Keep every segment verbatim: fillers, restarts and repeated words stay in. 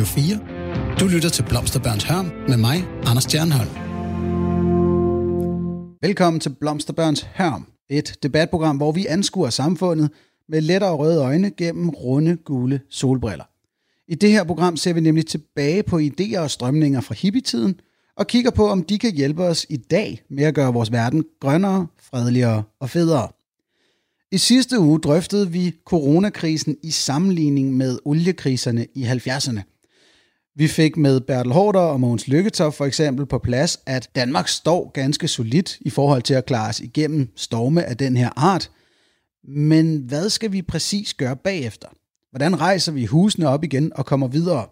Radio fire. Du lytter til Blomsterbørns Hør med mig, Anders Stjernholm. Velkommen til Blomsterbørns Hør, et debatprogram, hvor vi anskuer samfundet med lettere røde øjne gennem runde, gule solbriller. I det her program ser vi nemlig tilbage på idéer og strømninger fra hippietiden, og kigger på, om de kan hjælpe os i dag med at gøre vores verden grønnere, fredeligere og federe. I sidste uge drøftede vi coronakrisen i sammenligning med oliekriserne i halvfjerdserne. Vi fik med Bertel Hårder og Mogens Lykketoft for eksempel på plads, at Danmark står ganske solidt i forhold til at klare os igennem storme af den her art. Men hvad skal vi præcis gøre bagefter? Hvordan rejser vi husene op igen og kommer videre?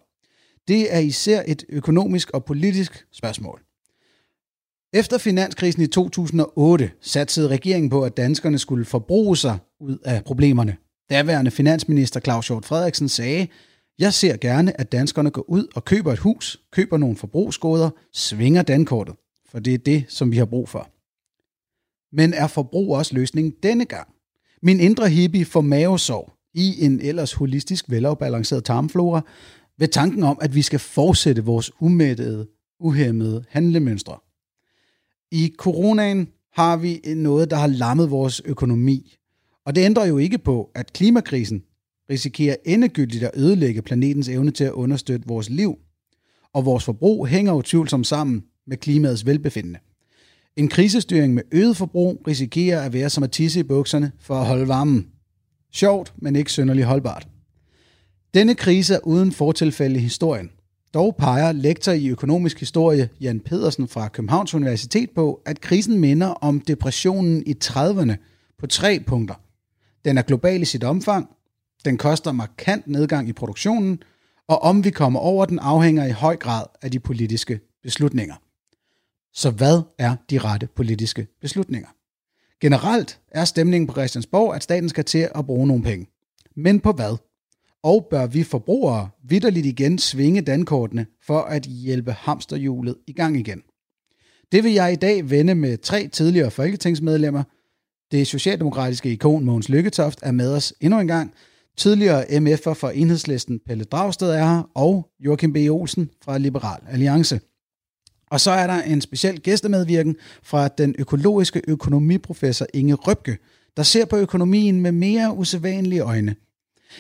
Det er især et økonomisk og politisk spørgsmål. Efter finanskrisen i to tusind og otte satsede regeringen på, at danskerne skulle forbruge sig ud af problemerne. Daværende finansminister Claus Hjort Frederiksen sagde, jeg ser gerne, at danskerne går ud og køber et hus, køber nogle forbrugsgoder, svinger dankortet, for det er det, som vi har brug for. Men er forbrug også løsningen denne gang? Min indre hippie får mavesår i en ellers holistisk velafbalanceret tarmflora ved tanken om, at vi skal fortsætte vores umættede, uhæmmede handlemønstre. I coronaen har vi noget, der har lammet vores økonomi, og det ændrer jo ikke på, at klimakrisen risikerer endegyldigt at ødelægge planetens evne til at understøtte vores liv, og vores forbrug hænger utvivlsomt sammen med klimaets velbefindende. En krisestyring med øget forbrug risikerer at være som at tisse i bukserne for at holde varmen. Sjovt, men ikke synderlig holdbart. Denne krise er uden fortilfælde i historien. Dog peger lektor i økonomisk historie Jan Pedersen fra Københavns Universitet på, at krisen minder om depressionen i trediverne på tre punkter. Den er global i sit omfang, den koster markant nedgang i produktionen, og om vi kommer over den afhænger i høj grad af de politiske beslutninger. Så hvad er de rette politiske beslutninger? Generelt er stemningen på Christiansborg, at staten skal til at bruge nogle penge. Men på hvad? Og bør vi forbrugere vitterligt igen svinge dankortene for at hjælpe hamsterhjulet i gang igen? Det vil jeg i dag vende med tre tidligere folketingsmedlemmer. Det socialdemokratiske ikon Mogens Lykketoft er med os endnu en gang. Tidligere M F'er for Enhedslisten Pelle Dragsted er her, og Joachim B. Olsen fra Liberal Alliance. Og så er der en speciel gæstemedvirken fra den økologiske økonomiprofessor Inge Røbke, der ser på økonomien med mere usædvanlige øjne.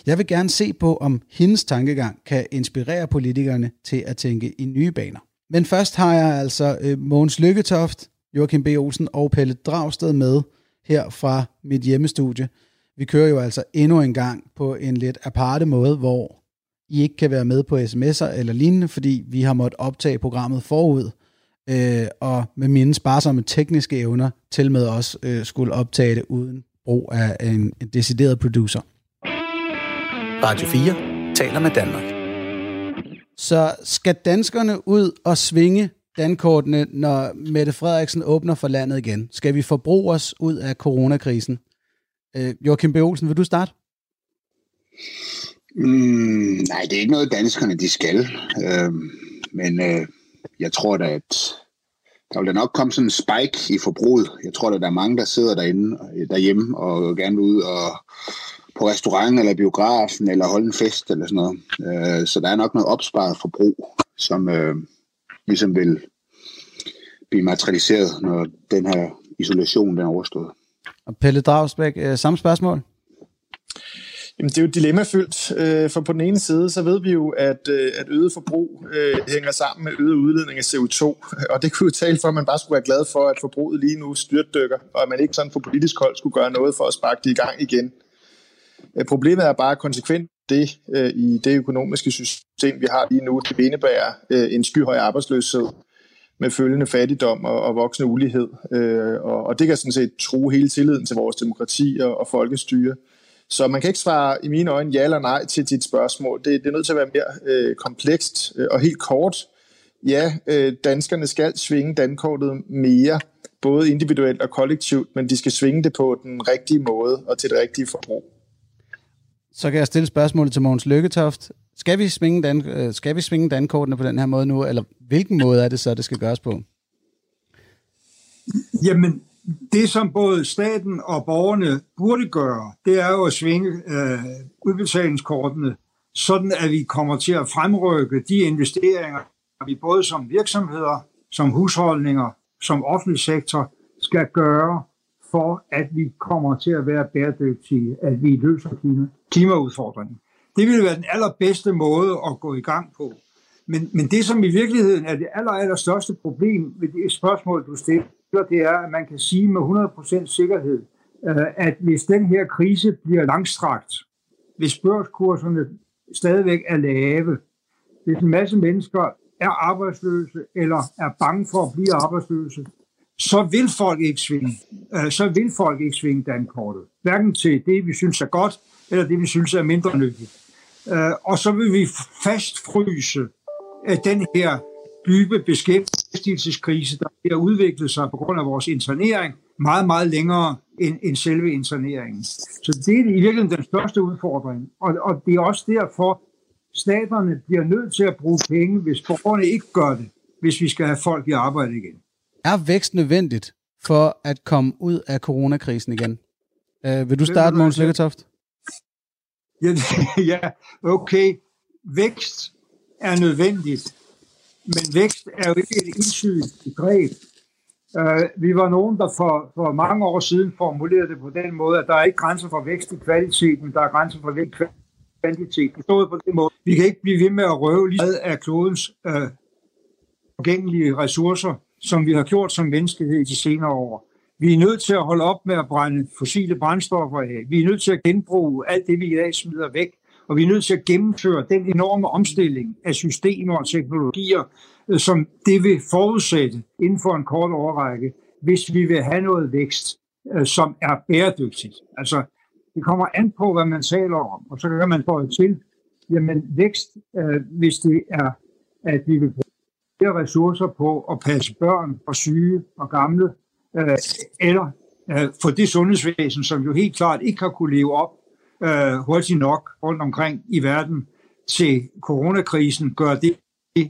Jeg vil gerne se på, om hendes tankegang kan inspirere politikerne til at tænke i nye baner. Men først har jeg altså øh, Mogens Lykketoft, Joachim B. Olsen og Pelle Dragsted med her fra mit hjemmestudie. Vi kører jo altså endnu en gang på en lidt aparte måde, hvor I ikke kan være med på sms'er eller lignende, fordi vi har måttet optage programmet forud, øh, og med mine sparsomme tekniske evner til med os øh, skulle optage det uden brug af en, en decideret producer. Radio fire taler med Danmark. Så skal danskerne ud og svinge dankortene, når Mette Frederiksen åbner for landet igen? Skal vi forbruge os ud af coronakrisen? Øh, Joachim B. Olsen, vil du starte? Mm, nej, det er ikke noget, danskerne de skal. Øh, men øh, jeg tror da, at der vil da nok komme sådan en spike i forbruget. Jeg tror da, der er mange, der sidder derinde, derhjemme og gerne vil ud og på restaurant eller biografen, eller holde en fest, eller sådan noget. Øh, så der er nok noget opsparet forbrug, som øh, ligesom vil blive materialiseret, når den her isolation den er overstået. Og Pelle Dragsbæk, øh, samme spørgsmål? Jamen, det er jo dilemmafyldt, øh, for på den ene side, så ved vi jo, at, øh, at øget forbrug øh, hænger sammen med øget udledning af C O to, og det kunne jo tale for, at man bare skulle være glad for, at forbruget lige nu styrtdykker, og at man ikke sådan på politisk hold skulle gøre noget for at sparke det i gang igen. Problemet er bare konsekvent det øh, i det økonomiske system, vi har lige nu. Det indebærer øh, en skyhøj arbejdsløshed med følgende fattigdom og, og voksende ulighed. Øh, og, og det kan sådan set true hele tilliden til vores demokrati og, og folkestyre. Så man kan ikke svare i mine øjne ja eller nej til dit spørgsmål. Det, det er nødt til at være mere øh, komplekst øh, og helt kort. Ja, øh, danskerne skal svinge dankortet mere, både individuelt og kollektivt, men de skal svinge det på den rigtige måde og til det rigtige forbrug. Så kan jeg stille spørgsmålet til Mogens Lykketoft. Skal vi svinge dan- skal vi svinge dankortene på den her måde nu, eller hvilken måde er det så, det skal gøres på? Jamen, det som både staten og borgerne burde gøre, det er jo at svinge øh, udbetalingskortene sådan at vi kommer til at fremrykke de investeringer, vi både som virksomheder, som husholdninger, som offentlig sektor skal gøre, for at vi kommer til at være bæredygtige, at vi løser klimaudfordringen. Det ville være den allerbedste måde at gå i gang på. Men, men det, som i virkeligheden er det aller, aller største problem ved det spørgsmål, du stiller, det er, at man kan sige med hundrede procent sikkerhed, at hvis den her krise bliver langstrakt, hvis børskurserne stadigvæk er lave, hvis en masse mennesker er arbejdsløse eller er bange for at blive arbejdsløse, så vil folk ikke svinge, så vil folk ikke svinge dankortet. Hverken til det, vi synes er godt, eller det, vi synes er mindre nyttigt. Og så vil vi fastfryse den her dybe beskæftigelseskrise, der har udviklet sig på grund af vores internering, meget, meget længere end, end selve interneringen. Så det er i virkeligheden den største udfordring. Og, og det er også derfor, staterne bliver nødt til at bruge penge, hvis borgerne ikke gør det, hvis vi skal have folk i arbejde igen. Er vækst nødvendigt for at komme ud af coronakrisen igen? Øh, vil du starte, Mogens Lykketoft? Ja, ja, okay. Vækst er nødvendigt, men vækst er jo ikke et entydigt begreb. Uh, vi var nogen, der for, for mange år siden formulerede det på den måde, at der er ikke grænser for vækst i kvalitet, men der er grænser for vækst i kvantitet. Det stod på den måde. Vi kan ikke blive ved med at røve lige meget af klodens uh, forgængelige ressourcer, som vi har gjort som menneskehed de senere år. Vi er nødt til at holde op med at brænde fossile brændstoffer af. Vi er nødt til at genbruge alt det, vi i dag smider væk. Og vi er nødt til at gennemføre den enorme omstilling af systemer og teknologier, som det vil forudsætte inden for en kort årrække, hvis vi vil have noget vækst, som er bæredygtigt. Altså, det kommer an på, hvad man taler om, og så kan man få det til. Jamen, vækst, hvis det er, at vi vil bruge ressourcer på at passe børn og syge og gamle, eller for det sundhedsvæsen, som jo helt klart ikke har kunne leve op hurtigt nok rundt omkring i verden til coronakrisen, gør det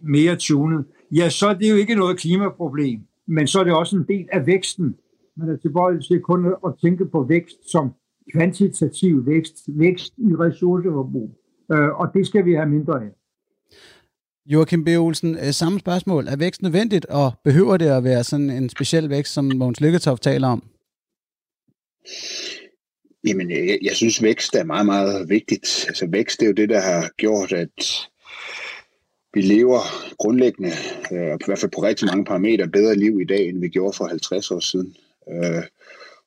mere tunet, ja, så er det jo ikke noget klimaproblem, men så er det også en del af væksten. Man er tilbøjelig til kun at tænke på vækst som kvantitativ vækst, vækst i ressourceforbrug, og det skal vi have mindre af. Joachim B. Olsen, samme spørgsmål. Er vækst nødvendigt, og behøver det at være sådan en speciel vækst, som Mogens Lykketoft taler om? Jamen, jeg, jeg synes, vækst er meget, meget vigtigt. Altså, vækst er jo det, der har gjort, at vi lever grundlæggende, øh, i hvert fald på rigtig mange parametre, bedre liv i dag, end vi gjorde for halvtreds år siden. Øh,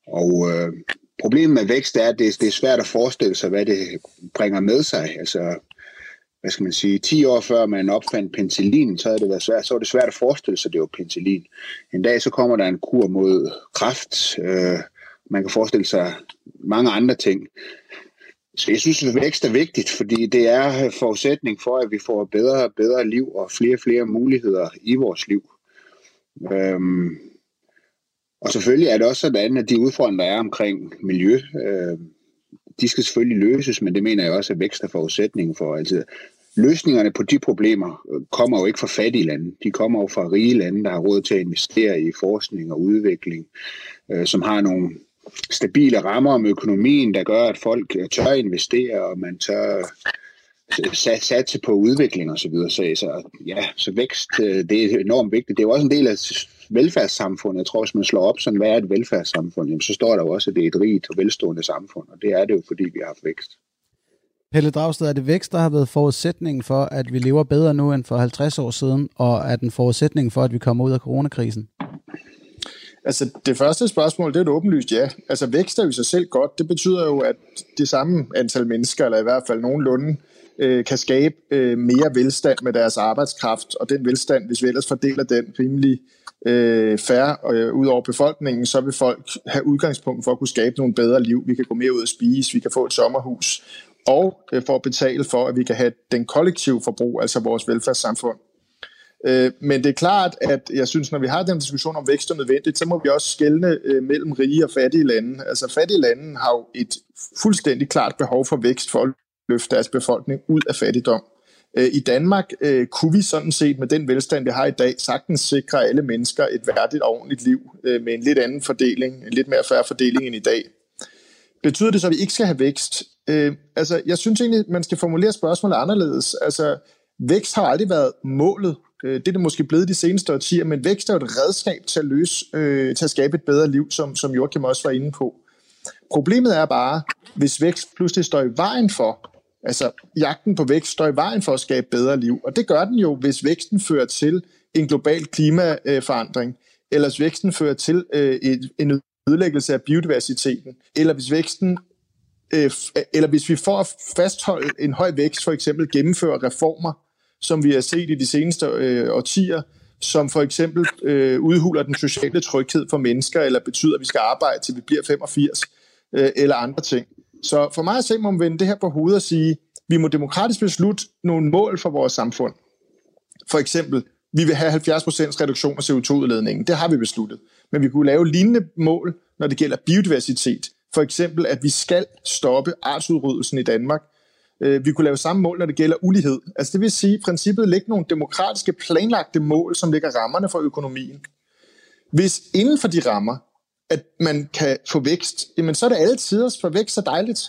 og øh, problemet med vækst er, at det, det er svært at forestille sig, hvad det bringer med sig. Altså, hvad skal man sige, ti år før man opfandt penicillin, så havde det været svært, så var det svært at forestille sig, det var penicillin. En dag så kommer der en kur mod kræft. Øh, Man kan forestille sig mange andre ting. Så jeg synes, at vækst er vigtigt, fordi det er forudsætning for, at vi får bedre og bedre liv og flere og flere muligheder i vores liv. Øhm, og selvfølgelig er det også sådan, at de udfordringer, der er omkring miljø, øh, de skal selvfølgelig løses, men det mener jeg også, at vækst er forudsætningen for. Altså, løsningerne på de problemer kommer jo ikke fra fattige lande. De kommer jo fra rige lande, der har råd til at investere i forskning og udvikling, øh, som har nogle stabile rammer om økonomien, der gør, at folk tør investere, og man tør satse på udvikling osv. Så, så, ja, så vækst, det er enormt vigtigt. Det er jo også en del af velfærdssamfundet. Jeg tror, hvis man slår op sådan, hvad er et velfærdssamfund, jamen, så står der jo også, at det er et rigt og velstående samfund, og det er det jo, fordi vi har haft vækst. Pelle Dragsted, er det vækst, der har været forudsætningen for, at vi lever bedre nu end for halvtreds år siden, og er den forudsætning for, at vi kommer ud af coronakrisen? Altså, det første spørgsmål, det er jo et åbenlyst ja. Altså, vækst er jo i sig selv godt. Det betyder jo, at det samme antal mennesker, eller i hvert fald nogenlunde, øh, kan skabe øh, mere velstand med deres arbejdskraft. Og den velstand, hvis vi ellers fordeler den rimelig øh, fair og øh, ud over befolkningen, så vil folk have udgangspunkt for at kunne skabe nogle bedre liv. Vi kan gå mere ud og spise, vi kan få et sommerhus, og øh, for at betale for, at vi kan have den kollektive forbrug, altså vores velfærdssamfund. Men det er klart, at jeg synes, når vi har den diskussion om vækst og nødvendigt, så må vi også skelne mellem rige og fattige lande. Altså fattige lande har jo et fuldstændig klart behov for vækst for at løfte deres befolkning ud af fattigdom. I Danmark kunne vi sådan set med den velstand, vi har i dag, sagtens sikre alle mennesker et værdigt og ordentligt liv med en lidt anden fordeling, en lidt mere fair fordeling end i dag. Betyder det så, at vi ikke skal have vækst? Øh, altså, jeg synes egentlig, man skal formulere spørgsmålet anderledes. Altså, vækst har aldrig været målet. Det er det måske blevet de seneste årtier, men vækst er jo et redskab til at løse, øh, til at skabe et bedre liv, som, som Joachim også var inde på. Problemet er bare, hvis vækst pludselig står i vejen for, altså jagten på vækst står i vejen for at skabe bedre liv, og det gør den jo, hvis væksten fører til en global klimaforandring, eller hvis væksten fører til øh, en ødelæggelse af biodiversiteten, eller hvis væksten øh, eller hvis vi for at fastholde en høj vækst, for eksempel gennemfører reformer, som vi har set i de seneste øh, årtier, som for eksempel øh, udhuler den sociale tryghed for mennesker, eller betyder, at vi skal arbejde til vi bliver femogfirs, øh, eller andre ting. Så for mig at se, må man vende det her på hovedet og sige, vi må demokratisk beslutte nogle mål for vores samfund. For eksempel, vi vil have halvfjerds procent reduktion af C O to-udledningen. Det har vi besluttet. Men vi kunne lave lignende mål, når det gælder biodiversitet. For eksempel, at vi skal stoppe artsudryddelsen i Danmark. Vi kunne lave samme mål, når det gælder ulighed. Altså det vil sige, at i princippet ligger nogle demokratiske planlagte mål, som ligger rammerne for økonomien. Hvis inden for de rammer, at man kan få vækst, jamen så er det alle tiders, for vækst er dejligt.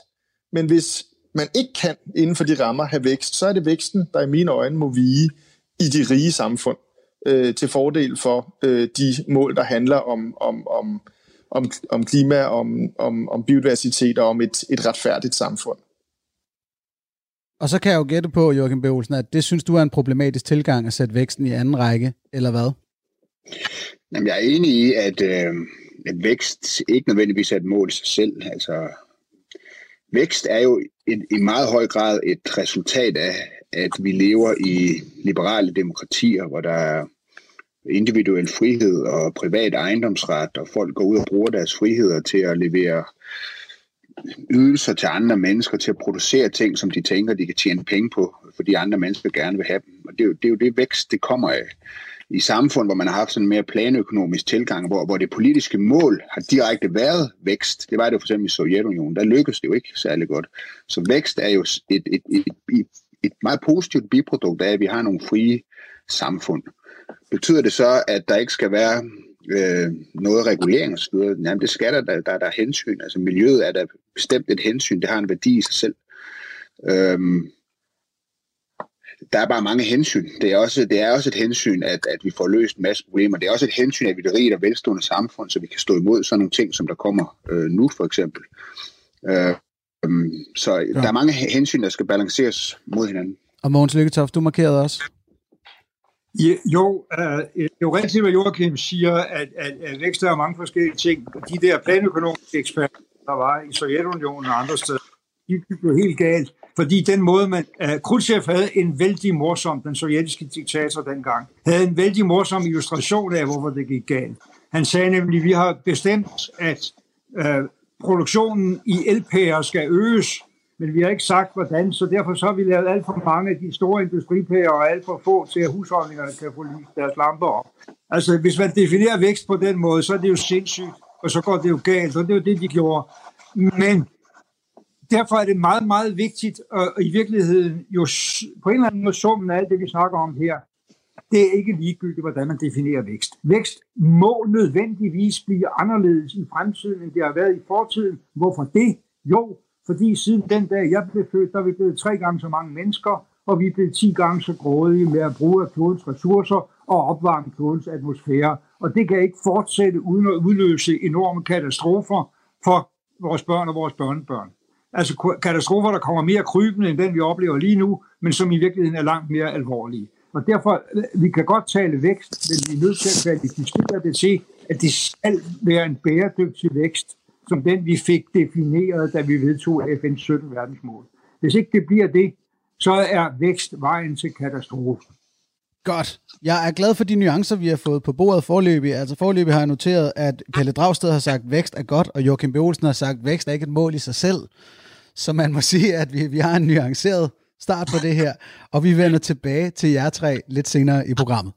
Men hvis man ikke kan inden for de rammer have vækst, så er det væksten, der i mine øjne må vige i de rige samfund, øh, til fordel for øh, de mål, der handler om, om, om, om, om klima, om, om, om biodiversitet og om et, et retfærdigt samfund. Og så kan jeg jo gætte på, Joachim B. Olsen, at det synes du er en problematisk tilgang at sætte væksten i anden række, eller hvad? Jamen, jeg er enig i, at, øh, at vækst ikke nødvendigvis er et mål i sig selv. Altså, vækst er jo et, i meget høj grad et resultat af, at vi lever i liberale demokratier, hvor der er individuel frihed og privat ejendomsret, og folk går ud og bruger deres friheder til at levere ydelser til andre mennesker, til at producere ting, som de tænker, de kan tjene penge på, fordi andre mennesker gerne vil have dem. Og det er jo det, er jo det vækst, det kommer af. I samfund, hvor man har haft sådan en mere planøkonomisk tilgang, hvor, hvor det politiske mål har direkte været vækst. Det var det jo for eksempel i Sovjetunionen. Der lykkedes det jo ikke særlig godt. Så vækst er jo et, et, et, et, et meget positivt biprodukt af, at vi har nogle frie samfund. Betyder det så, at der ikke skal være Øh, noget regulering og så videre? Jamen, det skal der, der, der, der er hensyn. Altså miljøet er der bestemt et hensyn, det har en værdi i sig selv. Øhm, der er bare mange hensyn. Det er også, det er også et hensyn, at, at vi får løst en masse problemer. Det er også et hensyn, at vi er et rigt og velstående samfund, så vi kan stå imod sådan nogle ting, som der kommer øh, nu for eksempel. Øh, øhm, så ja. Der er mange hensyn, der skal balanceres mod hinanden. Og Mogens Lykketoft, du markerede også. Jo, øh, det er jo rigtigt, hvad Joachim siger, at, at, at vækst er mange forskellige ting. De der planøkonomiske eksperter, der var i Sovjetunionen og andre steder, de blev helt galt, fordi den måde, man... Øh, Khrushchev havde en vældig morsom, den sovjetiske diktator dengang, havde en vældig morsom illustration af, hvorfor det gik galt. Han sagde nemlig, vi har bestemt, at øh, produktionen i elpærer skal øges, men vi har ikke sagt, hvordan, så derfor så har vi lavet alt for mange af de store industripærer og alt for få til, at husholdningerne kan få lyst deres lamper op. Altså, hvis man definerer vækst på den måde, så er det jo sindssygt, og så går det jo galt, og det er jo det, de gjorde. Men derfor er det meget, meget vigtigt, og i virkeligheden jo på en eller anden måde summen af alt det, vi snakker om her, det er ikke ligegyldigt, hvordan man definerer vækst. Vækst må nødvendigvis blive anderledes i fremtiden, end det har været i fortiden. Hvorfor det? Jo, fordi siden den dag, jeg blev født, der er vi blevet tre gange så mange mennesker, og vi er blevet ti gange så grådige med at bruge af klodens ressourcer og opvarme klodens atmosfære. Og det kan ikke fortsætte uden at udløse enorme katastrofer for vores børn og vores børnebørn. Altså katastrofer, der kommer mere krybende end den, vi oplever lige nu, men som i virkeligheden er langt mere alvorlige. Og derfor, vi kan godt tale vækst, men vi er nødt til at kvalificere det til, at det skal være en bæredygtig vækst, som den, vi fik defineret, da vi vedtog F N's sytten verdensmål. Hvis ikke det bliver det, så er vækst vejen til katastrofen. Godt. Jeg er glad for de nuancer, vi har fået på bordet forløbig. Altså forløbig har jeg noteret, at Pelle Dragsted har sagt, at vækst er godt, og Joachim B. Olsen har sagt, at vækst er ikke et mål i sig selv. Så man må sige, at vi, vi har en nuanceret start på det her, og vi vender tilbage til jer tre lidt senere i programmet.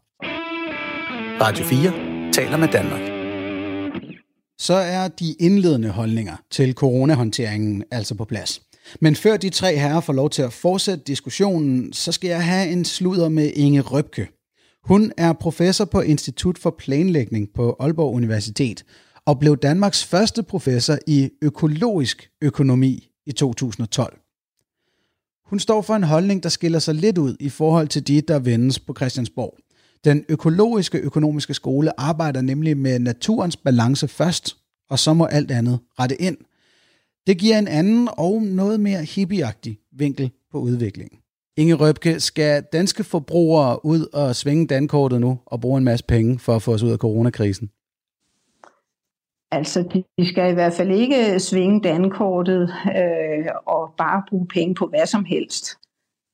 Radio fire taler med Danmark. Så er de indledende holdninger til coronahåndteringen altså på plads. Men før de tre herrer får lov til at fortsætte diskussionen, så skal jeg have en sludder med Inge Røbke. Hun er professor på Institut for Planlægning på Aalborg Universitet og blev Danmarks første professor i økologisk økonomi i to tusind og tolv. Hun står for en holdning, der skiller sig lidt ud i forhold til de, der vendes på Christiansborg. Den økologiske økonomiske skole arbejder nemlig med naturens balance først, og så må alt andet rette ind. Det giver en anden og noget mere hippieagtig vinkel på udviklingen. Inge Røbke, skal danske forbrugere ud og svinge dankortet nu og bruge en masse penge for at få os ud af coronakrisen? Altså, de skal i hvert fald ikke svinge dankortet øh, og bare bruge penge på hvad som helst.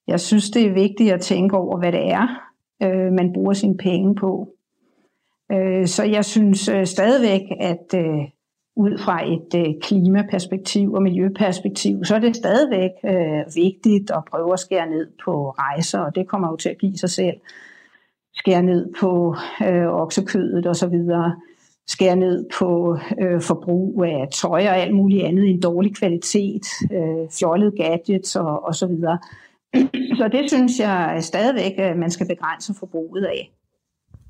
Jeg synes, det er vigtigt at tænke over, hvad det er, øh, man bruger sine penge på. Øh, så jeg synes øh, stadigvæk, at øh, ud fra et øh, klimaperspektiv og miljøperspektiv, så er det stadigvæk øh, vigtigt at prøve at skære ned på rejser, og det kommer jo til at give sig selv. Skære ned på øh, oksekødet osv., skære ned på øh, forbrug af tøj og alt muligt andet i en dårlig kvalitet, øh, fjollede gadgets og, og så videre. Så det synes jeg stadigvæk, at man skal begrænse forbruget af.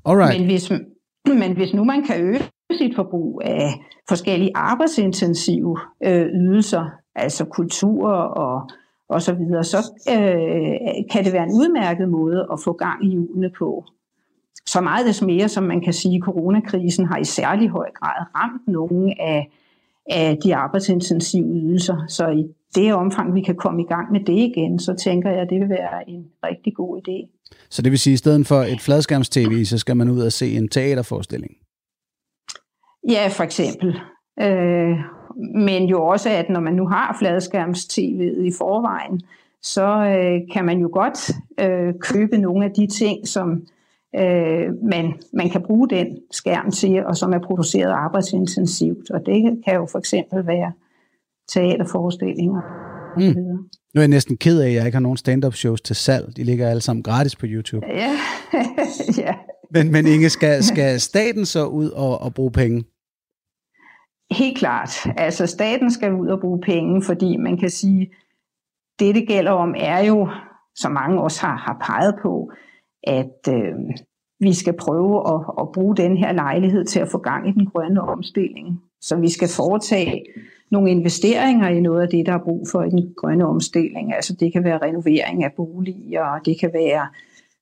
Men hvis, men hvis nu man kan øge sit forbrug af forskellige arbejdsintensive øh, ydelser, altså kultur og, og så videre, så øh, kan det være en udmærket måde at få gang i hjulene på. Så meget des mere, som man kan sige, at coronakrisen har i særlig høj grad ramt nogle af, af de arbejdsintensive ydelser. Så i det omfang, vi kan komme i gang med det igen, så tænker jeg, at det vil være en rigtig god idé. Så det vil sige, at i stedet for et fladskærms-tv, så skal man ud og se en teaterforestilling? Ja, for eksempel. Øh, men jo også, at når man nu har fladskærms-tv'et i forvejen, så øh, kan man jo godt øh, købe nogle af de ting, som Øh, men man kan bruge den skærm til, og som er produceret arbejdsintensivt, og det kan jo for eksempel være teaterforestillinger. Mm. Nu er jeg næsten ked af, at jeg ikke har nogen stand-up shows til salg. De ligger alle sammen gratis på YouTube. Ja. Ja. Men, men Inge, skal, skal staten så ud og, og bruge penge? Helt klart. Altså staten skal ud og bruge penge, fordi man kan sige, det det gælder om er jo, som mange også har, har peget på, at øh, vi skal prøve at, at bruge den her lejlighed til at få gang i den grønne omstilling. Så vi skal foretage nogle investeringer i noget af det, der er brug for i den grønne omstilling. Altså det kan være renovering af boliger, og det kan være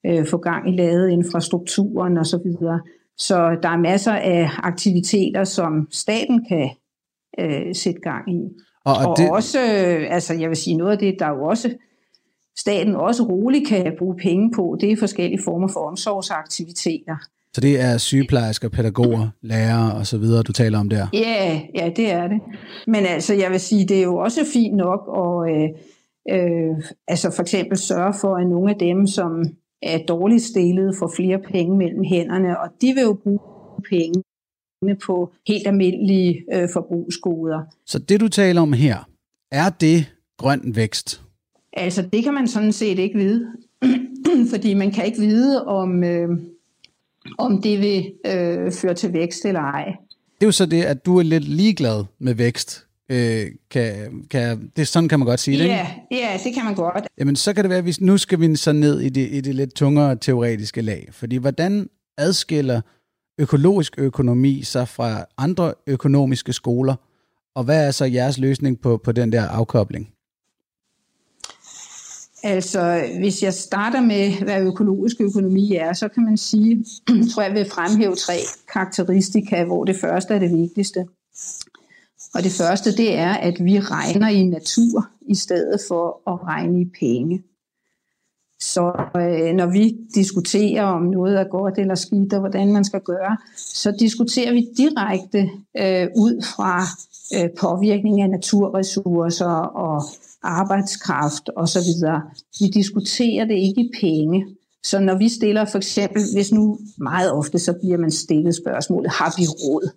øh, få gang i ladeinfrastrukturen osv. Så, så der er masser af aktiviteter, som staten kan øh, sætte gang i. Og, og, og det... også, øh, altså jeg vil sige, noget af det, der jo også staten også roligt kan bruge penge på, det er forskellige former for omsorgsaktiviteter. Så det er sygeplejersker, pædagoger, lærere og så videre, du taler om der? Ja, ja, det er det. Men altså, jeg vil sige, det er jo også fint nok at øh, øh, altså for eksempel sørge for, at nogle af dem, som er dårligt stillet, får flere penge mellem hænderne, og de vil jo bruge penge på helt almindelige øh, forbrugsgoder. Så det, du taler om her, er det grøn vækst? Altså, det kan man sådan set ikke vide, fordi man kan ikke vide, om, øh, om det vil øh, føre til vækst eller ej. Det er jo så det, at du er lidt ligeglad med vækst. Øh, kan, kan, det, sådan kan man godt sige det, yeah, ikke? Ja, yeah, det kan man godt. Jamen, så kan det være, at vi, nu skal vi så ned i det, i det lidt tungere teoretiske lag. Fordi hvordan adskiller økologisk økonomi sig fra andre økonomiske skoler? Og hvad er så jeres løsning på, på den der afkobling? Altså, hvis jeg starter med, hvad økologisk økonomi er, så kan man sige, tror jeg, jeg vil fremhæve tre karakteristika, hvor det første er det vigtigste. Og det første, det er, at vi regner i natur, i stedet for at regne i penge. Så øh, når vi diskuterer, om noget er godt eller skidt, og hvordan man skal gøre, så diskuterer vi direkte øh, ud fra øh, påvirkning af naturressourcer og arbejdskraft og så videre. Vi diskuterer det ikke i penge. Så når vi stiller for eksempel, hvis nu meget ofte, så bliver man stillet spørgsmålet, har vi råd?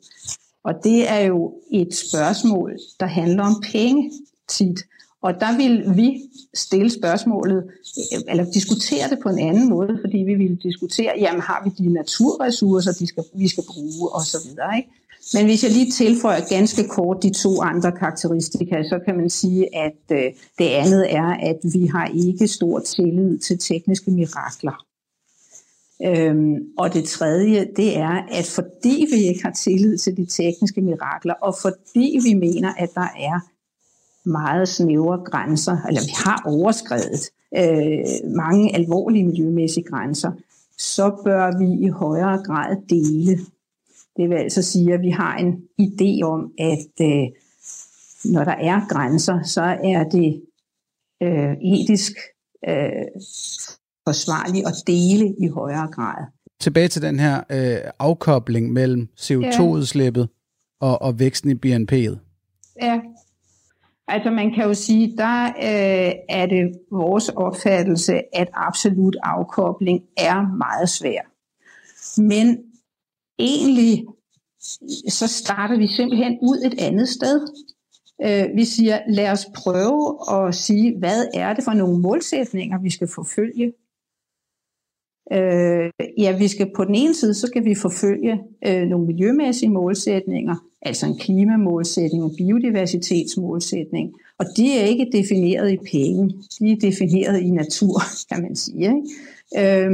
Og det er jo et spørgsmål, der handler om penge tit. Og der vil vi stille spørgsmålet, eller diskutere det på en anden måde, fordi vi vil diskutere, jamen har vi de naturressourcer, de skal, vi skal bruge og så videre, ikke? Men hvis jeg lige tilføjer ganske kort de to andre karakteristika, så kan man sige, at øh, det andet er, at vi har ikke stor tillid til tekniske mirakler. Øhm, og det tredje, det er, at fordi vi ikke har tillid til de tekniske mirakler, og fordi vi mener, at der er meget snævre grænser, eller vi har overskredet øh, mange alvorlige miljømæssige grænser, så bør vi i højere grad dele. Det vil altså sige, at vi har en idé om, at øh, når der er grænser, så er det øh, etisk øh, forsvarligt at dele i højere grad. Tilbage til den her øh, afkobling mellem C O to-udslippet ja. og, og væksten i B N P'et. Ja, altså man kan jo sige, der øh, er det vores opfattelse, at absolut afkobling er meget svær. Men egentlig så starter vi simpelthen ud et andet sted. Øh, vi siger, lad os prøve at sige, hvad er det for nogle målsætninger, vi skal forfølge? Øh, ja, vi skal på den ene side, så skal vi forfølge øh, nogle miljømæssige målsætninger, altså en klimamålsætning, en biodiversitetsmålsætning, og de er ikke defineret i penge, de er defineret i natur, kan man sige. Ikke? Øh,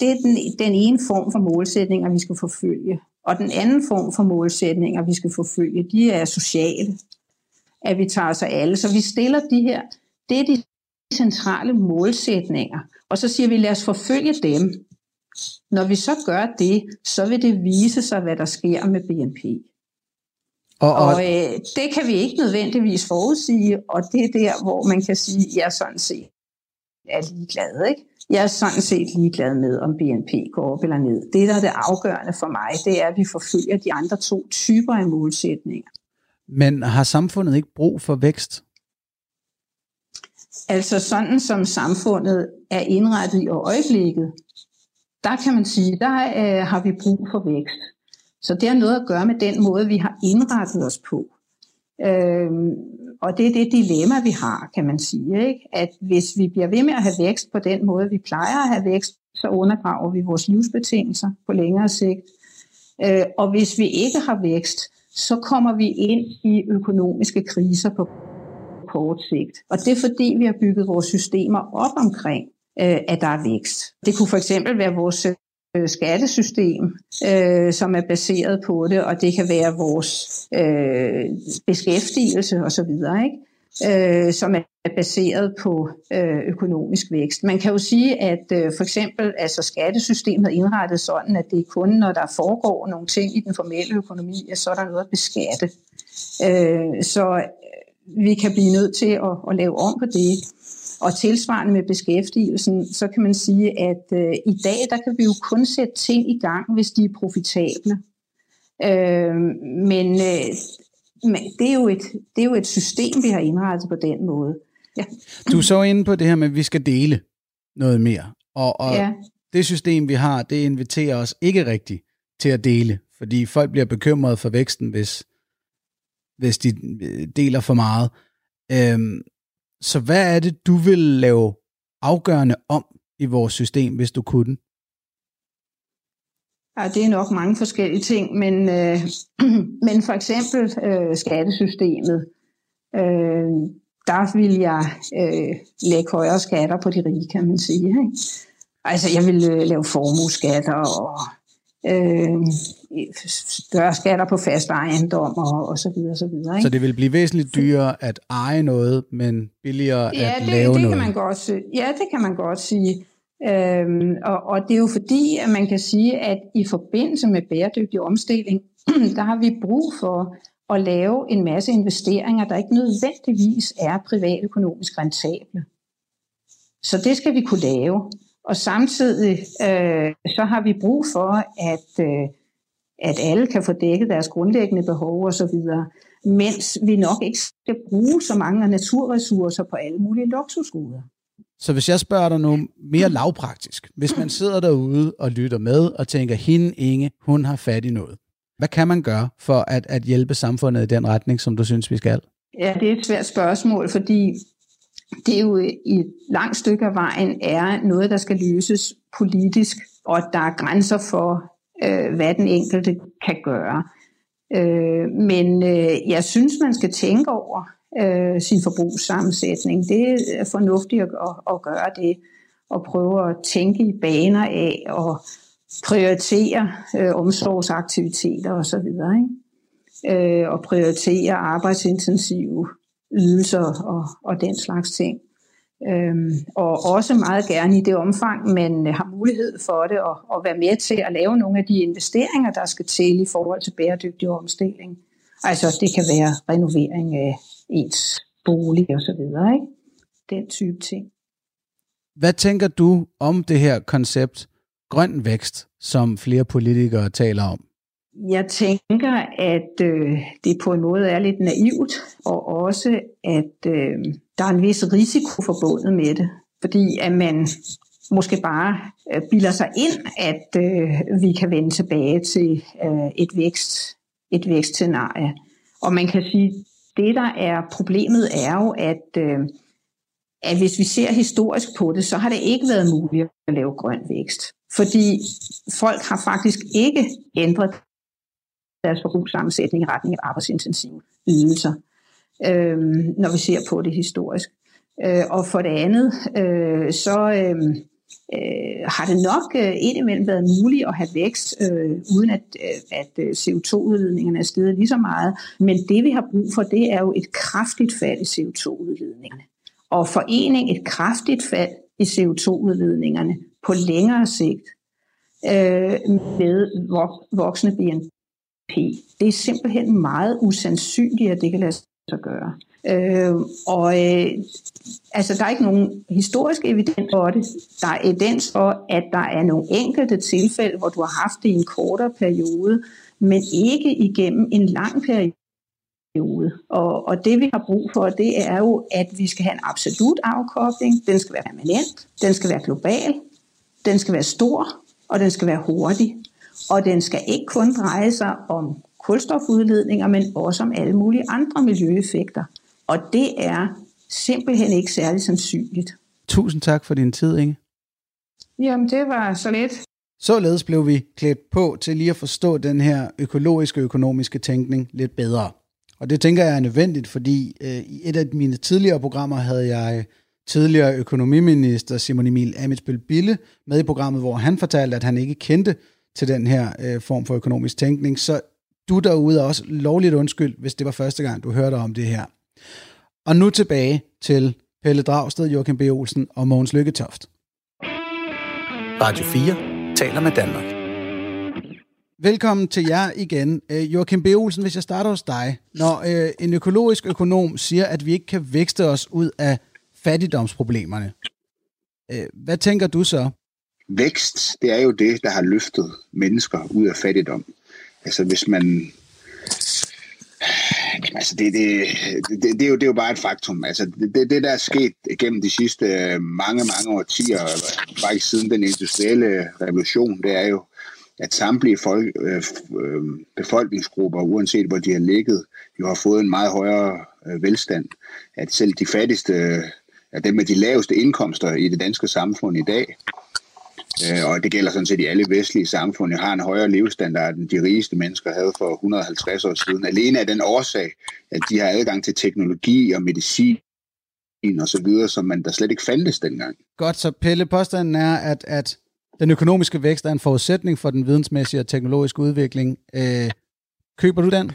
det er den, den ene form for målsætninger, vi skal forfølge, og den anden form for målsætninger, vi skal forfølge, de er sociale, at vi tager sig alle, så vi stiller de her, det er de centrale målsætninger, og så siger vi, lad os forfølge dem. Når vi så gør det, så vil det vise sig, hvad der sker med B N P. Og, og... og øh, det kan vi ikke nødvendigvis forudsige, og det er der, hvor man kan sige, jeg er sådan set er ligeglad, ikke? Jeg er sådan set ligeglad med, om B N P går op eller ned. Det, der er det afgørende for mig, det er, at vi forfølger de andre to typer af målsætninger. Men har samfundet ikke brug for vækst? Altså sådan som samfundet er indrettet i øjeblikket, der kan man sige, der øh, har vi brug for vækst. Så det har noget at gøre med den måde, vi har indrettet os på. Øhm, og det er det dilemma, vi har, kan man sige, ikke? At hvis vi bliver ved med at have vækst på den måde, vi plejer at have vækst, så undergraver vi vores livsbetingelser på længere sigt. Øh, og hvis vi ikke har vækst, så kommer vi ind i økonomiske kriser på kort sigt. Og det er fordi, vi har bygget vores systemer op omkring, øh, at der er vækst. Det kunne for eksempel være vores øh, skattesystem, øh, som er baseret på det, og det kan være vores øh, beskæftigelse osv., ikke? Øh, som er baseret på øh, økonomisk vækst. Man kan jo sige, at øh, for eksempel altså skattesystemet er indrettet sådan, at det er kun, når der foregår nogle ting i den formelle økonomi, at så er der noget at beskatte. Øh, så vi kan blive nødt til at, at lave om på det. Og tilsvarende med beskæftigelsen, så kan man sige, at øh, i dag, der kan vi jo kun sætte ting i gang, hvis de er profitable. Øh, men øh, det, er jo et, det er jo et system, vi har indrettet på den måde. Ja. Du er så inde på det her med, at vi skal dele noget mere. Og, og ja. det system, vi har, det inviterer os ikke rigtigt til at dele, fordi folk bliver bekymrede for væksten, hvis... hvis de deler for meget. Øhm, så hvad er det, du vil lave afgørende om i vores system, hvis du kunne? Ja, det er nok mange forskellige ting, men, øh, men for eksempel øh, skattesystemet. Øh, der vil jeg øh, lægge højere skatter på de rige, kan man sige. Ikke? Altså, jeg vil øh, lave formueskatter og... Øh, større skatter på fast ejendom og, og så videre, så videre. Ikke? Så det vil blive væsentligt dyrere at eje noget, men billigere ja, at det, lave det noget. Kan man godt, ja, det kan man godt sige. Øhm, og, og det er jo fordi, at man kan sige, at i forbindelse med bæredygtig omstilling, der har vi brug for at lave en masse investeringer, der ikke nødvendigvis er privatøkonomisk rentable. Så det skal vi kunne lave. Og samtidig øh, så har vi brug for, at, øh, at alle kan få dækket deres grundlæggende behov osv., mens vi nok ikke skal bruge så mange naturressourcer på alle mulige luksusgoder. Så hvis jeg spørger dig nu mere lavpraktisk, hvis man sidder derude og lytter med og tænker, hende Inge, hun har fat i noget. Hvad kan man gøre for at, at hjælpe samfundet i den retning, som du synes, vi skal? Ja, det er et svært spørgsmål, fordi... det er jo i et langt stykke af vejen er noget, der skal løses politisk, og der er grænser for, øh, hvad den enkelte kan gøre. Øh, men øh, jeg synes, man skal tænke over øh, sin forbrugssammensætning. Det er fornuftigt at, at, at gøre det, og prøve at tænke i baner af, og prioritere øh, omsorgsaktiviteter osv., ikke? Øh, og prioritere arbejdsintensive ydelser og, og den slags ting. Øhm, og også meget gerne i det omfang, man har mulighed for det, og, og være med til at lave nogle af de investeringer, der skal til i forhold til bæredygtig omstilling. Altså det kan være renovering af ens bolig og så videre, ikke? Den type ting. Hvad tænker du om det her koncept grøn vækst, som flere politikere taler om? Jeg tænker, at øh, det på en måde er lidt naivt, og også, at øh, der er en vis risiko forbundet med det. Fordi at man måske bare øh, bilder sig ind, at øh, vi kan vende tilbage til øh, et, vækst, et vækstscenarie. Og man kan sige, at det, der er problemet, er jo, at, øh, at hvis vi ser historisk på det, så har det ikke været muligt at lave grøn vækst. Fordi folk har faktisk ikke ændret deres forbrugssammensætning i retning af arbejdsintensive ydelser, øh, når vi ser på det historisk. Øh, og for det andet, øh, så øh, øh, har det nok øh, indimellem været muligt at have vækst, øh, uden at, øh, at C O to-udledningerne er steget lige så meget. Men det, vi har brug for, det er jo et kraftigt fald i C O to-udledningerne. Og forening et kraftigt fald i C O to-udledningerne på længere sigt øh, med voksende B N P. Det er simpelthen meget usandsynligt, at det kan lade sig gøre. Øh, og øh, altså, der er ikke nogen historisk evidens for det. Der er evidens for, at der er nogle enkelte tilfælde, hvor du har haft det i en kortere periode, men ikke igennem en lang periode. Og, og det, vi har brug for, det er jo, at vi skal have en absolut afkobling. Den skal være permanent, den skal være global, den skal være stor, og den skal være hurtig. Og den skal ikke kun dreje sig om kulstofudledninger, men også om alle mulige andre miljøeffekter. Og det er simpelthen ikke særlig sandsynligt. Tusind tak for din tid, Inge. Jamen, det var så lidt. Således blev vi klædt på til lige at forstå den her økologiske og økonomiske tænkning lidt bedre. Og det tænker jeg er nødvendigt, fordi øh, i et af mine tidligere programmer havde jeg tidligere økonomiminister Simon Emil Ammitzbøll-Bille med i programmet, hvor han fortalte, at han ikke kendte til den her øh, form for økonomisk tænkning, så du derude er også lovligt undskyld, hvis det var første gang, du hørte om det her. Og nu tilbage til Pelle Dragsted, Joachim B. Olsen og Mogens Lykketoft. Radio fire taler med Danmark. Velkommen til jer igen. Øh, Joachim B. Olsen, hvis jeg starter hos dig. Når øh, en økologisk økonom siger, at vi ikke kan vækste os ud af fattigdomsproblemerne, øh, hvad tænker du så? Vækst, det er jo det, der har løftet mennesker ud af fattigdom. Altså hvis man... Altså det, det, det, det, er jo, det er jo bare et faktum. Altså det, det, der er sket gennem de sidste mange, mange årtier, faktisk siden den industrielle revolution, det er jo, at samtlige folk, øh, befolkningsgrupper, uanset hvor de har ligget, jo har fået en meget højere øh, velstand. At selv de fattigste, at dem med de laveste indkomster i det danske samfund i dag, og det gælder sådan set i alle vestlige samfund, har en højere levestandard, end de rigeste mennesker havde for et hundrede og halvtreds år siden. Alene af den årsag, at de har adgang til teknologi og medicin og så videre, som man der slet ikke fandtes dengang. Godt, så Pelle, påstanden er, at, at den økonomiske vækst er en forudsætning for den vidensmæssige og teknologiske udvikling. Øh, køber du den?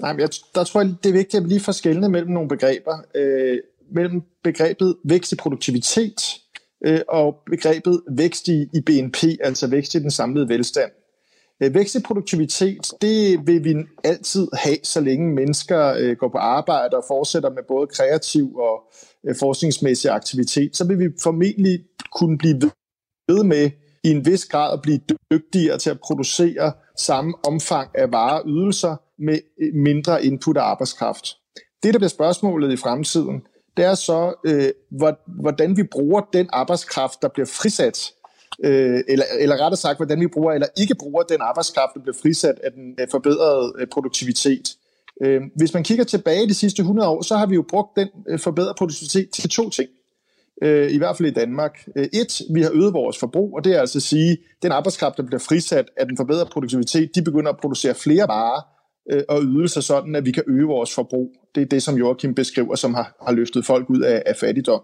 Nej, men jeg, der tror jeg, det er vigtigt, at vi lige får skelne mellem nogle begreber. Øh, mellem begrebet vækst i produktivitet og begrebet vækst i B N P, altså vækst i den samlede velstand. Vækst i produktivitet, det vil vi altid have, så længe mennesker går på arbejde og fortsætter med både kreativ og forskningsmæssig aktivitet, så vil vi formentlig kunne blive ved med i en vis grad at blive dygtigere til at producere samme omfang af varer og ydelser med mindre input af arbejdskraft. Det, der bliver spørgsmålet i fremtiden, det er så, øh, hvordan vi bruger den arbejdskraft, der bliver frisat, øh, eller, eller rettere sagt, hvordan vi bruger eller ikke bruger den arbejdskraft, der bliver frisat af den øh, forbedrede øh, produktivitet. Øh, hvis man kigger tilbage de sidste hundrede år, så har vi jo brugt den øh, forbedrede produktivitet til to ting, øh, i hvert fald i Danmark. Øh, et, vi har øget vores forbrug, og det er altså at sige, at den arbejdskraft, der bliver frisat af den forbedrede produktivitet, de begynder at producere flere varer og ydelser sådan, at vi kan øge vores forbrug. Det er det, som Joachim beskriver, som har, har løftet folk ud af, af fattigdom.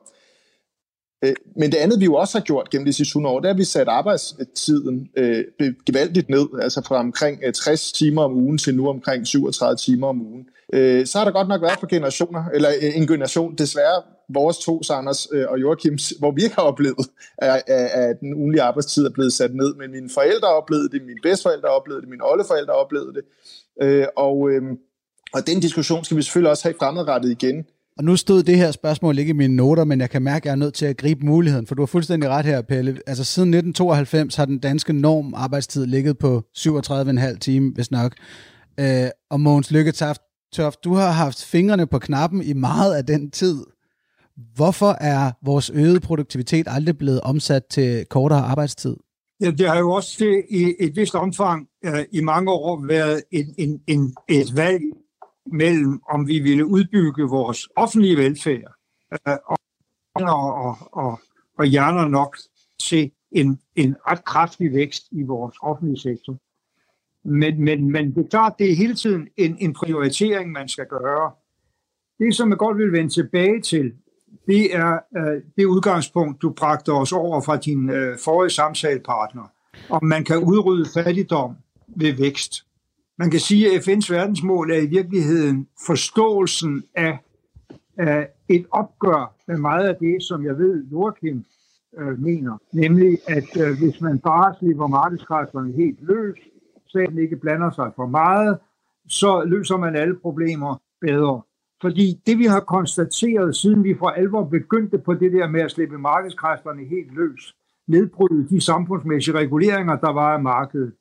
Men det andet, vi jo også har gjort gennem de sidste tyve år, det er, at vi sat arbejdstiden øh, gevaldigt ned, altså fra omkring tres timer om ugen til nu omkring syvogtredive timer om ugen. Øh, så har der godt nok været for generationer, eller en generation, desværre vores to, Anders og Joachims, hvor vi ikke har oplevet, at, at den ugenlige arbejdstid er blevet sat ned. Men mine forældre oplevede det, mine bedsteforældre oplevede det, mine oldeforældre oplevede det. Øh, og, øh, og den diskussion skal vi selvfølgelig også have fremadrettet igen. Og nu stod det her spørgsmål ikke i mine noter, men jeg kan mærke, at jeg er nødt til at gribe muligheden, for du har fuldstændig ret her, Pelle. Altså siden nitten tooghalvfems har den danske norm arbejdstid ligget på syvogtredive komma fem timer, hvis nok. Øh, og Mogens Lykketoft, du har haft fingrene på knappen i meget af den tid. Hvorfor er vores øgede produktivitet aldrig blevet omsat til kortere arbejdstid? Ja, det har jo også i et vist omfang øh, i mange år været en, en, en, et valg mellem, om vi ville udbygge vores offentlige velfærd øh, og, og, og, og hjerner nok til en, en ret kraftig vækst i vores offentlige sektor. Men, men, men det er klart, det er hele tiden en, en prioritering, man skal gøre. Det, som jeg godt vil vende tilbage til, det er øh, det udgangspunkt, du bragte os over fra din øh, forrige samtalepartner, om man kan udrydde fattigdom ved vækst. Man kan sige, at F N's verdensmål er i virkeligheden forståelsen af, af et opgør med meget af det, som jeg ved, Joachim øh, mener. Nemlig, at øh, hvis man bare slipper markedskræfterne helt løs, staten ikke blander sig for meget, så løser man alle problemer bedre. Fordi det, vi har konstateret, siden vi for alvor begyndte på det der med at slippe markedskræfterne helt løs, nedbryde de samfundsmæssige reguleringer, der var af markedet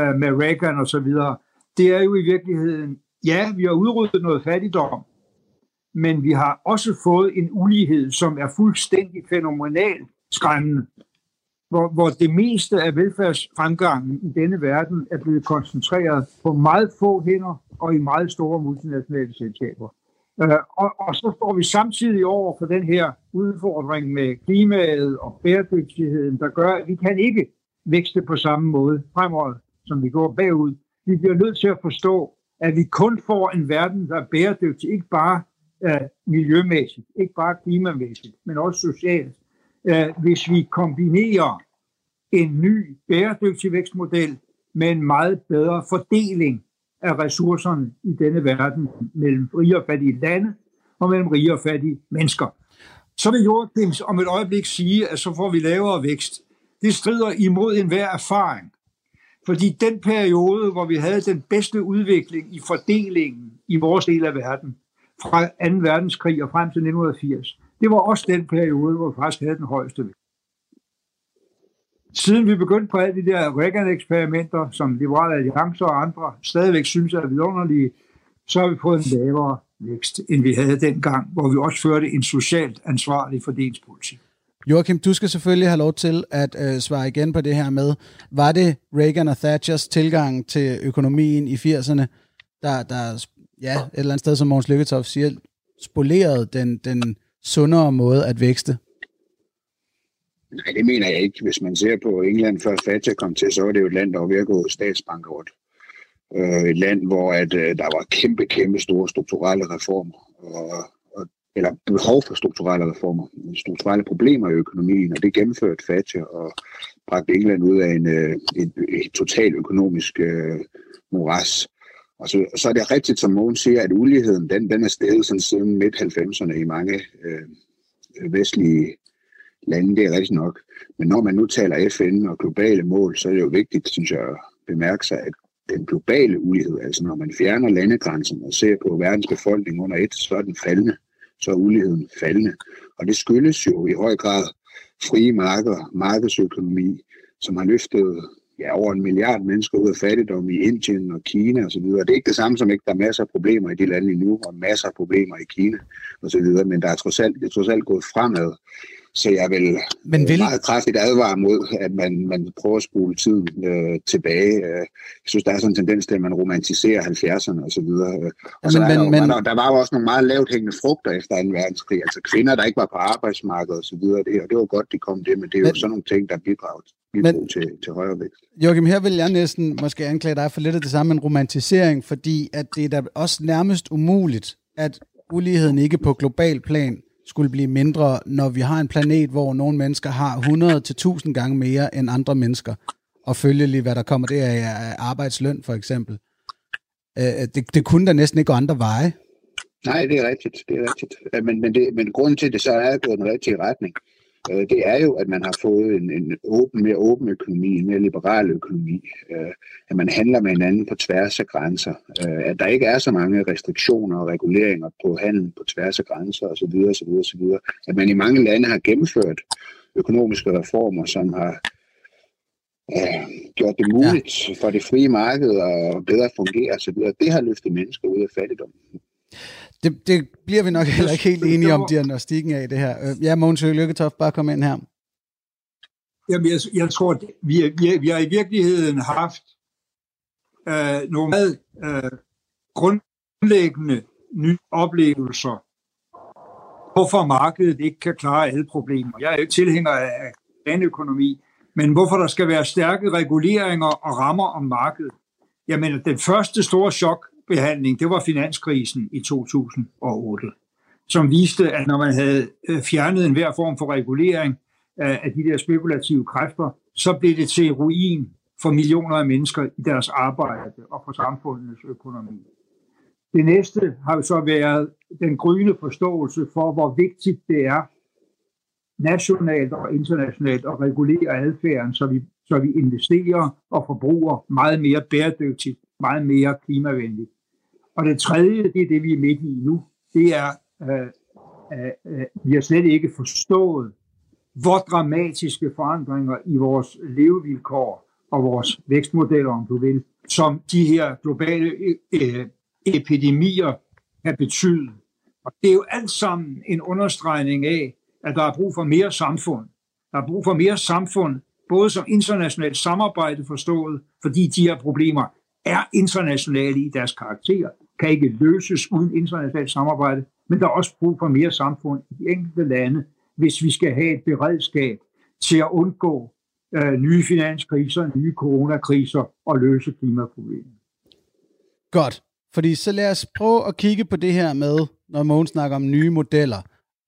øh, med Reagan og så videre, det er jo i virkeligheden, ja, vi har udryddet noget fattigdom, men vi har også fået en ulighed, som er fuldstændig fænomenalt skræmmende, hvor, hvor det meste af velfærdsfremgangen i denne verden er blevet koncentreret på meget få hænder og i meget store multinationale selskaber. Og, og så står vi samtidig over for den her udfordring med klimaet og bæredygtigheden, der gør, at vi kan ikke vækste på samme måde fremover, som vi går bagud. Vi bliver nødt til at forstå, at vi kun får en verden, der er bæredygtig, ikke bare øh, miljømæssigt, ikke bare klimamæssigt, men også socialt, øh, hvis vi kombinerer en ny bæredygtig vækstmodel med en meget bedre fordeling af ressourcerne i denne verden mellem rige og fattige lande og mellem rige og fattige mennesker. Så vil Joachim om et øjeblik sige, at så får vi lavere vækst. Det strider imod enhver erfaring. Fordi den periode, hvor vi havde den bedste udvikling i fordelingen i vores del af verden, fra anden verdenskrig og frem til nitten firs, det var også den periode, hvor vi faktisk havde den højeste vækst. Siden vi begyndte på alle de der Reagan-eksperimenter, som Liberal Alliance og andre stadigvæk synes er vidunderlige, så har vi fået en lavere vækst, end vi havde dengang, hvor vi også førte en socialt ansvarlig fordelingspolitik. Joachim, du skal selvfølgelig have lov til at øh, svare igen på det her med, var det Reagan og Thatchers tilgang til økonomien i firserne, der, der ja, et eller andet sted, som Mogens Lykketoft siger, spolerede den, den sundere måde at vækste? Nej, det mener jeg ikke. Hvis man ser på England, før Thatcher kom til, så var det jo et land, der var ved at gå statsbankerot. Et land, hvor at, der var kæmpe, kæmpe store strukturelle reformer, og, og, eller behov for strukturelle reformer, strukturelle problemer i økonomien, og det gennemførte Thatcher og bragte England ud af en, en, en, en total økonomisk uh, moras. Og så, og så er det rigtigt, som Mogens siger, at uligheden, den, den er steget sådan, siden midt halvfemserne i mange øh, vestlige lande, det er rigtigt nok. Men når man nu taler F N og globale mål, så er det jo vigtigt, synes jeg, at bemærke sig, at den globale ulighed, altså når man fjerner landegrænsen og ser på verdens befolkning under et, så er den faldende, så er uligheden faldende. Og det skyldes jo i høj grad frie markeder, markedsøkonomi, som har løftet ja, over en milliard mennesker ud af fattigdom i Indien og Kina osv. Det er ikke det samme som ikke, der er masser af problemer i de lande endnu, og masser af problemer i Kina osv., men der er trods alt, det er trods alt gået fremad. Så jeg vil, Men vil meget kraftigt advare mod, at man, man prøver at spole tiden øh, tilbage. Jeg synes, der er sådan en tendens til, at man romantiserer halvfjerdserne og så videre. Og så men, der, men, der, men, der, der var jo også nogle meget lavt hængende frugter efter anden verdenskrig. Altså kvinder, der ikke var på arbejdsmarkedet og så videre. Det, og det var godt, de kom det, men det er men, jo sådan nogle ting, der bidrager til, til højere vækst. Joachim, her vil jeg næsten måske anklage dig for lidt af det samme en romantisering, fordi at det er da også nærmest umuligt, at uligheden ikke på global plan skulle blive mindre, når vi har en planet, hvor nogle mennesker har hundrede til tusind gange mere end andre mennesker. Og følgelig, hvad der kommer der af arbejdsløn, for eksempel. Det, det kunne da næsten ikke gå andre veje. Nej, det er rigtigt. Det er rigtigt. Men, men, det, men grunden til, det så er gået den rigtige retning, det er jo, at man har fået en, en åben, mere åben økonomi, en mere liberal økonomi, at man handler med hinanden på tværs af grænser, at der ikke er så mange restriktioner og reguleringer på handel på tværs af grænser osv., osv., osv., at man i mange lande har gennemført økonomiske reformer, som har øh, gjort det muligt for det frie marked at bedre fungere osv. Det har løftet mennesker ud af fattigdom. Det, det bliver vi nok heller ikke helt enige om diagnostikken af det her. Ja, Mogens Lykketoft, bare kom ind her. Jamen, jeg, jeg tror, vi, vi, vi har i virkeligheden haft øh, nogle meget øh, grundlæggende nye oplevelser, hvorfor markedet ikke kan klare alle problemer. Jeg er jo ikke tilhænger af landøkonomi, men hvorfor der skal være stærke reguleringer og rammer om markedet. Jamen, den første store chok, behandling, det var finanskrisen i to tusind og otte, som viste, at når man havde fjernet enhver form for regulering af de der spekulative kræfter, så blev det til ruin for millioner af mennesker i deres arbejde og for samfundets økonomi. Det næste har så været den gryende forståelse for, hvor vigtigt det er nationalt og internationalt at regulere adfærden, så vi, så vi investerer og forbruger meget mere bæredygtigt, meget mere klimavenligt. Og det tredje, det er det, vi er midt i nu, det er, øh, øh, vi har slet ikke forstået, hvor dramatiske forandringer i vores levevilkår og vores vækstmodeller, om du vil, som de her globale øh, epidemier kan betyde. Og det er jo alt sammen en understregning af, at der er brug for mere samfund. Der er brug for mere samfund, både som internationalt samarbejde forstået, fordi de her problemer er internationale i deres karakter, kan ikke løses uden internationalt samarbejde, men der er også brug for mere samfund i de enkelte lande, hvis vi skal have et beredskab til at undgå øh, nye finanskriser, nye coronakriser og løse klimaproblemer. Godt, fordi så lad os prøve at kigge på det her med, når Mogens snakker om nye modeller.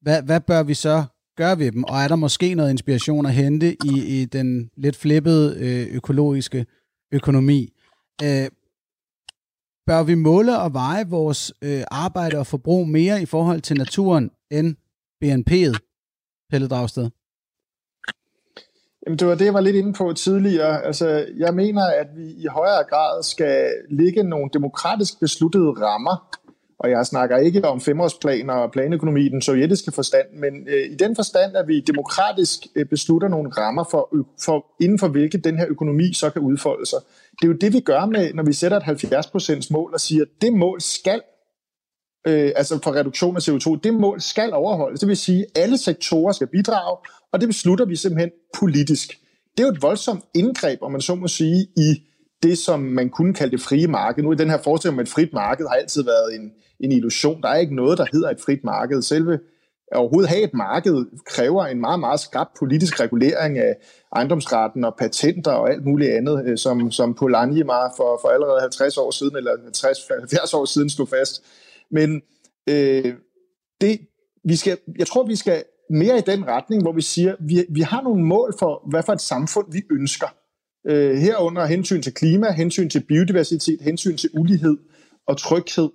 Hvad, hvad bør vi så gøre ved dem? Og er der måske noget inspiration at hente i, i den lidt flippede øh, økologiske økonomi? Øh, bør vi måle og veje vores øh, arbejde og forbrug mere i forhold til naturen end B N P'et, Pelle Dragsted? Jamen det var det, jeg var lidt inde på tidligere. Altså, jeg mener, at vi i højere grad skal lægge nogle demokratisk besluttede rammer, og jeg snakker ikke om femårsplaner og planøkonomi i den sovjetiske forstand, men øh, i den forstand, at vi demokratisk øh, beslutter nogle rammer, for, for, inden for hvilke den her økonomi så kan udfolde sig. Det er jo det, vi gør med, når vi sætter et halvfjerds procents mål og siger, at det mål skal, øh, altså for reduktion af C O to, det mål skal overholdes. Det vil sige, at alle sektorer skal bidrage, og det beslutter vi simpelthen politisk. Det er jo et voldsomt indgreb, om man så må sige, i det, som man kunne kalde det frie marked. Nu i den her forestilling om et frit marked har altid været en, en illusion. Der er ikke noget, der hedder et frit marked. Selve at overhovedet have et marked kræver en meget, meget skrap politisk regulering af ejendomsretten og patenter og alt muligt andet, som, som Polanyi for, for allerede halvtreds år siden, eller halvtreds til halvfjerds år siden stod fast. Men øh, det, vi skal, jeg tror, vi skal mere i den retning, hvor vi siger, vi, vi har nogle mål for, hvad for et samfund vi ønsker. Øh, herunder hensyn til klima, hensyn til biodiversitet, hensyn til ulighed og tryghed.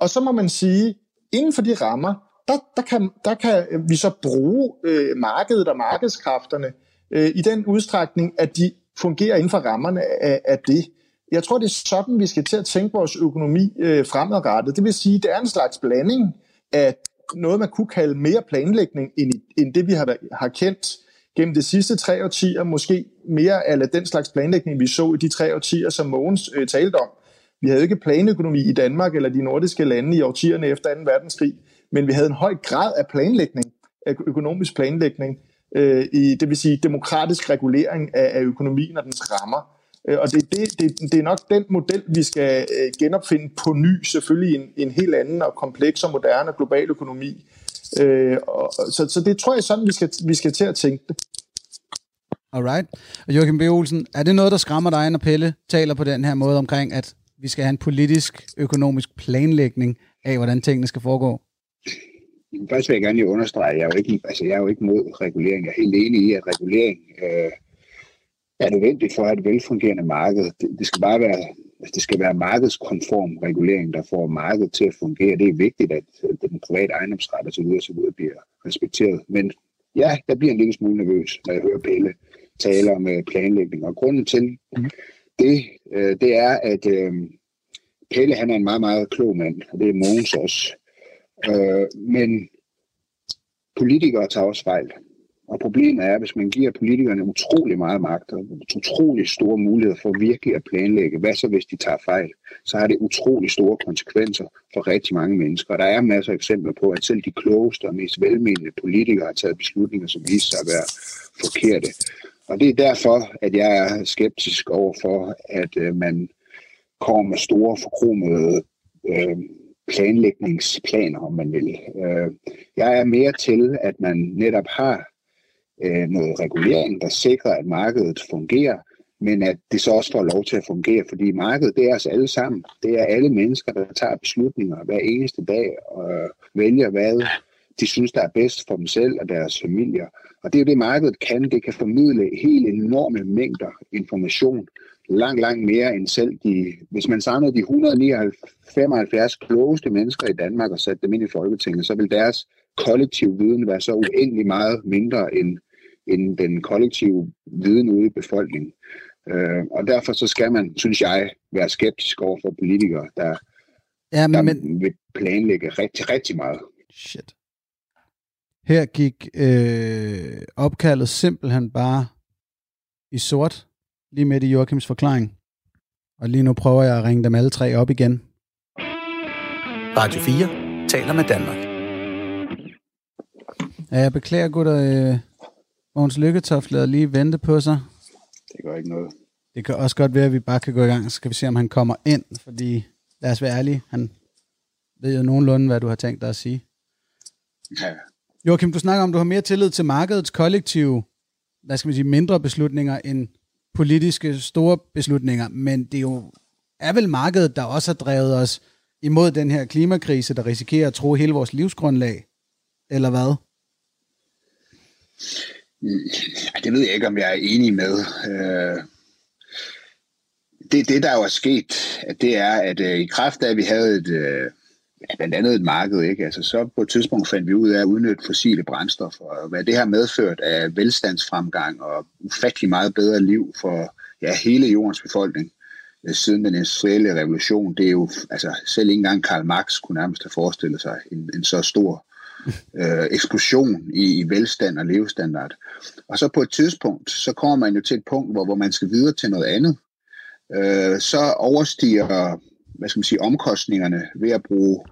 Og så må man sige, inden for de rammer, Der, der, kan, der kan vi så bruge øh, markedet og markedskræfterne øh, i den udstrækning, at de fungerer inden for rammerne af, af det. Jeg tror, det er sådan, vi skal til at tænke vores økonomi øh, fremadrettet. Det vil sige, det er en slags blanding af noget, man kunne kalde mere planlægning, end, end det, vi har, har kendt gennem de sidste tre årtier, måske mere af den slags planlægning, vi så i de tre årtier, som Mogens øh, talte om. Vi havde ikke planøkonomi i Danmark eller de nordiske lande i årtierne efter anden verdenskrig, men vi havde en høj grad af planlægning, af økonomisk planlægning, øh, i, det vil sige demokratisk regulering af, af økonomien og dens rammer. Øh, og det, det, det, det er nok den model, vi skal øh, genopfinde på ny, selvfølgelig en, en helt anden og kompleks og moderne global økonomi. Øh, og, så, så det tror jeg sådan, vi skal, vi skal til at tænke det. Alright. Og Joachim B. Olsen, er det noget, der skræmmer dig, når Pelle taler på den her måde omkring, at vi skal have en politisk, økonomisk planlægning af, hvordan tingene skal foregå? Først vil jeg gerne lige understrege, at jeg er jo ikke, altså jeg er jo ikke mod regulering. Jeg er helt enig i, at regulering øh, er nødvendigt for at have et velfungerende marked. Det, det skal bare være, det skal være markedskonform regulering, der får markedet til at fungere. Det er vigtigt, at den private ejendomsret og så videre, så videre bliver respekteret. Men ja, jeg bliver en lille smule nervøs, når jeg hører Pelle tale om øh, planlægning. Og grunden til det, øh, det er, at øh, Pelle han er en meget, meget klog mand, og det er Mogens også. Øh, men politikere tager også fejl. Og problemet er, at hvis man giver politikerne utrolig meget magt og utrolig store muligheder for virkelig at planlægge, hvad så hvis de tager fejl, så har det utrolig store konsekvenser for rigtig mange mennesker. Og der er masser af eksempler på, at selv de klogeste og mest velmenende politikere har taget beslutninger, som viser sig at være forkerte. Og det er derfor, at jeg er skeptisk over for, at øh, man kommer med store forkromede øh, planlægningsplaner, om man vil. Jeg er mere til, at man netop har noget regulering, der sikrer, at markedet fungerer, men at det så også får lov til at fungere, fordi markedet, det er os alle sammen. Det er alle mennesker, der tager beslutninger hver eneste dag og vælger, hvad de synes, der er bedst for dem selv og deres familier. Og det er jo det, markedet kan. Det kan formidle helt enorme mængder information, langt, langt mere end selv de... Hvis man samlede de et hundrede og femoghalvfjerds klogeste mennesker i Danmark og satte dem ind i Folketinget, så vil deres kollektiv viden være så uendelig meget mindre end, end den kollektive viden ude i befolkningen. Øh, og derfor så skal man, synes jeg, være skeptisk over for politikere, der, ja, men, der men... vil planlægge rigtig, rigtig meget. Shit. Her gik øh, opkaldet simpelthen bare i sort, lige midt i Joachims forklaring. Og lige nu prøver jeg at ringe dem alle tre op igen. Radio fire taler med Danmark. Ja, jeg beklager, gutter. Øh, Mogens Lykketoft lader lige vente på sig. Det gør ikke noget. Det kan også godt være, at vi bare kan gå i gang, så skal vi se, om han kommer ind. Fordi, lad os være ærlige, han ved jo nogenlunde, hvad du har tænkt dig at sige. Ja. Joachim, du snakker om, du har mere tillid til markedets kollektive, hvad skal man sige, mindre beslutninger end politiske store beslutninger, men det er jo er vel markedet, der også har drevet os imod den her klimakrise, der risikerer at true hele vores livsgrundlag, eller hvad? Ja, det ved jeg ikke, om jeg er enig med. Det, det der jo er sket, det er, at i kraft af, at vi havde et... Ja, blandt andet et marked, ikke? Altså, så på et tidspunkt fandt vi ud af at udnytte fossile brændstoffer, og hvad det har medført af velstandsfremgang og ufattelig meget bedre liv for ja, hele jordens befolkning siden den industrielle revolution. Det er jo, altså, selv ikke engang Karl Marx kunne nærmest have forestillet sig en, en så stor øh, eksplosion i, i velstand og levestandard. Og så på et tidspunkt, så kommer man jo til et punkt, hvor, hvor man skal videre til noget andet. Øh, så overstiger... hvad skal man sige, omkostningerne ved at bruge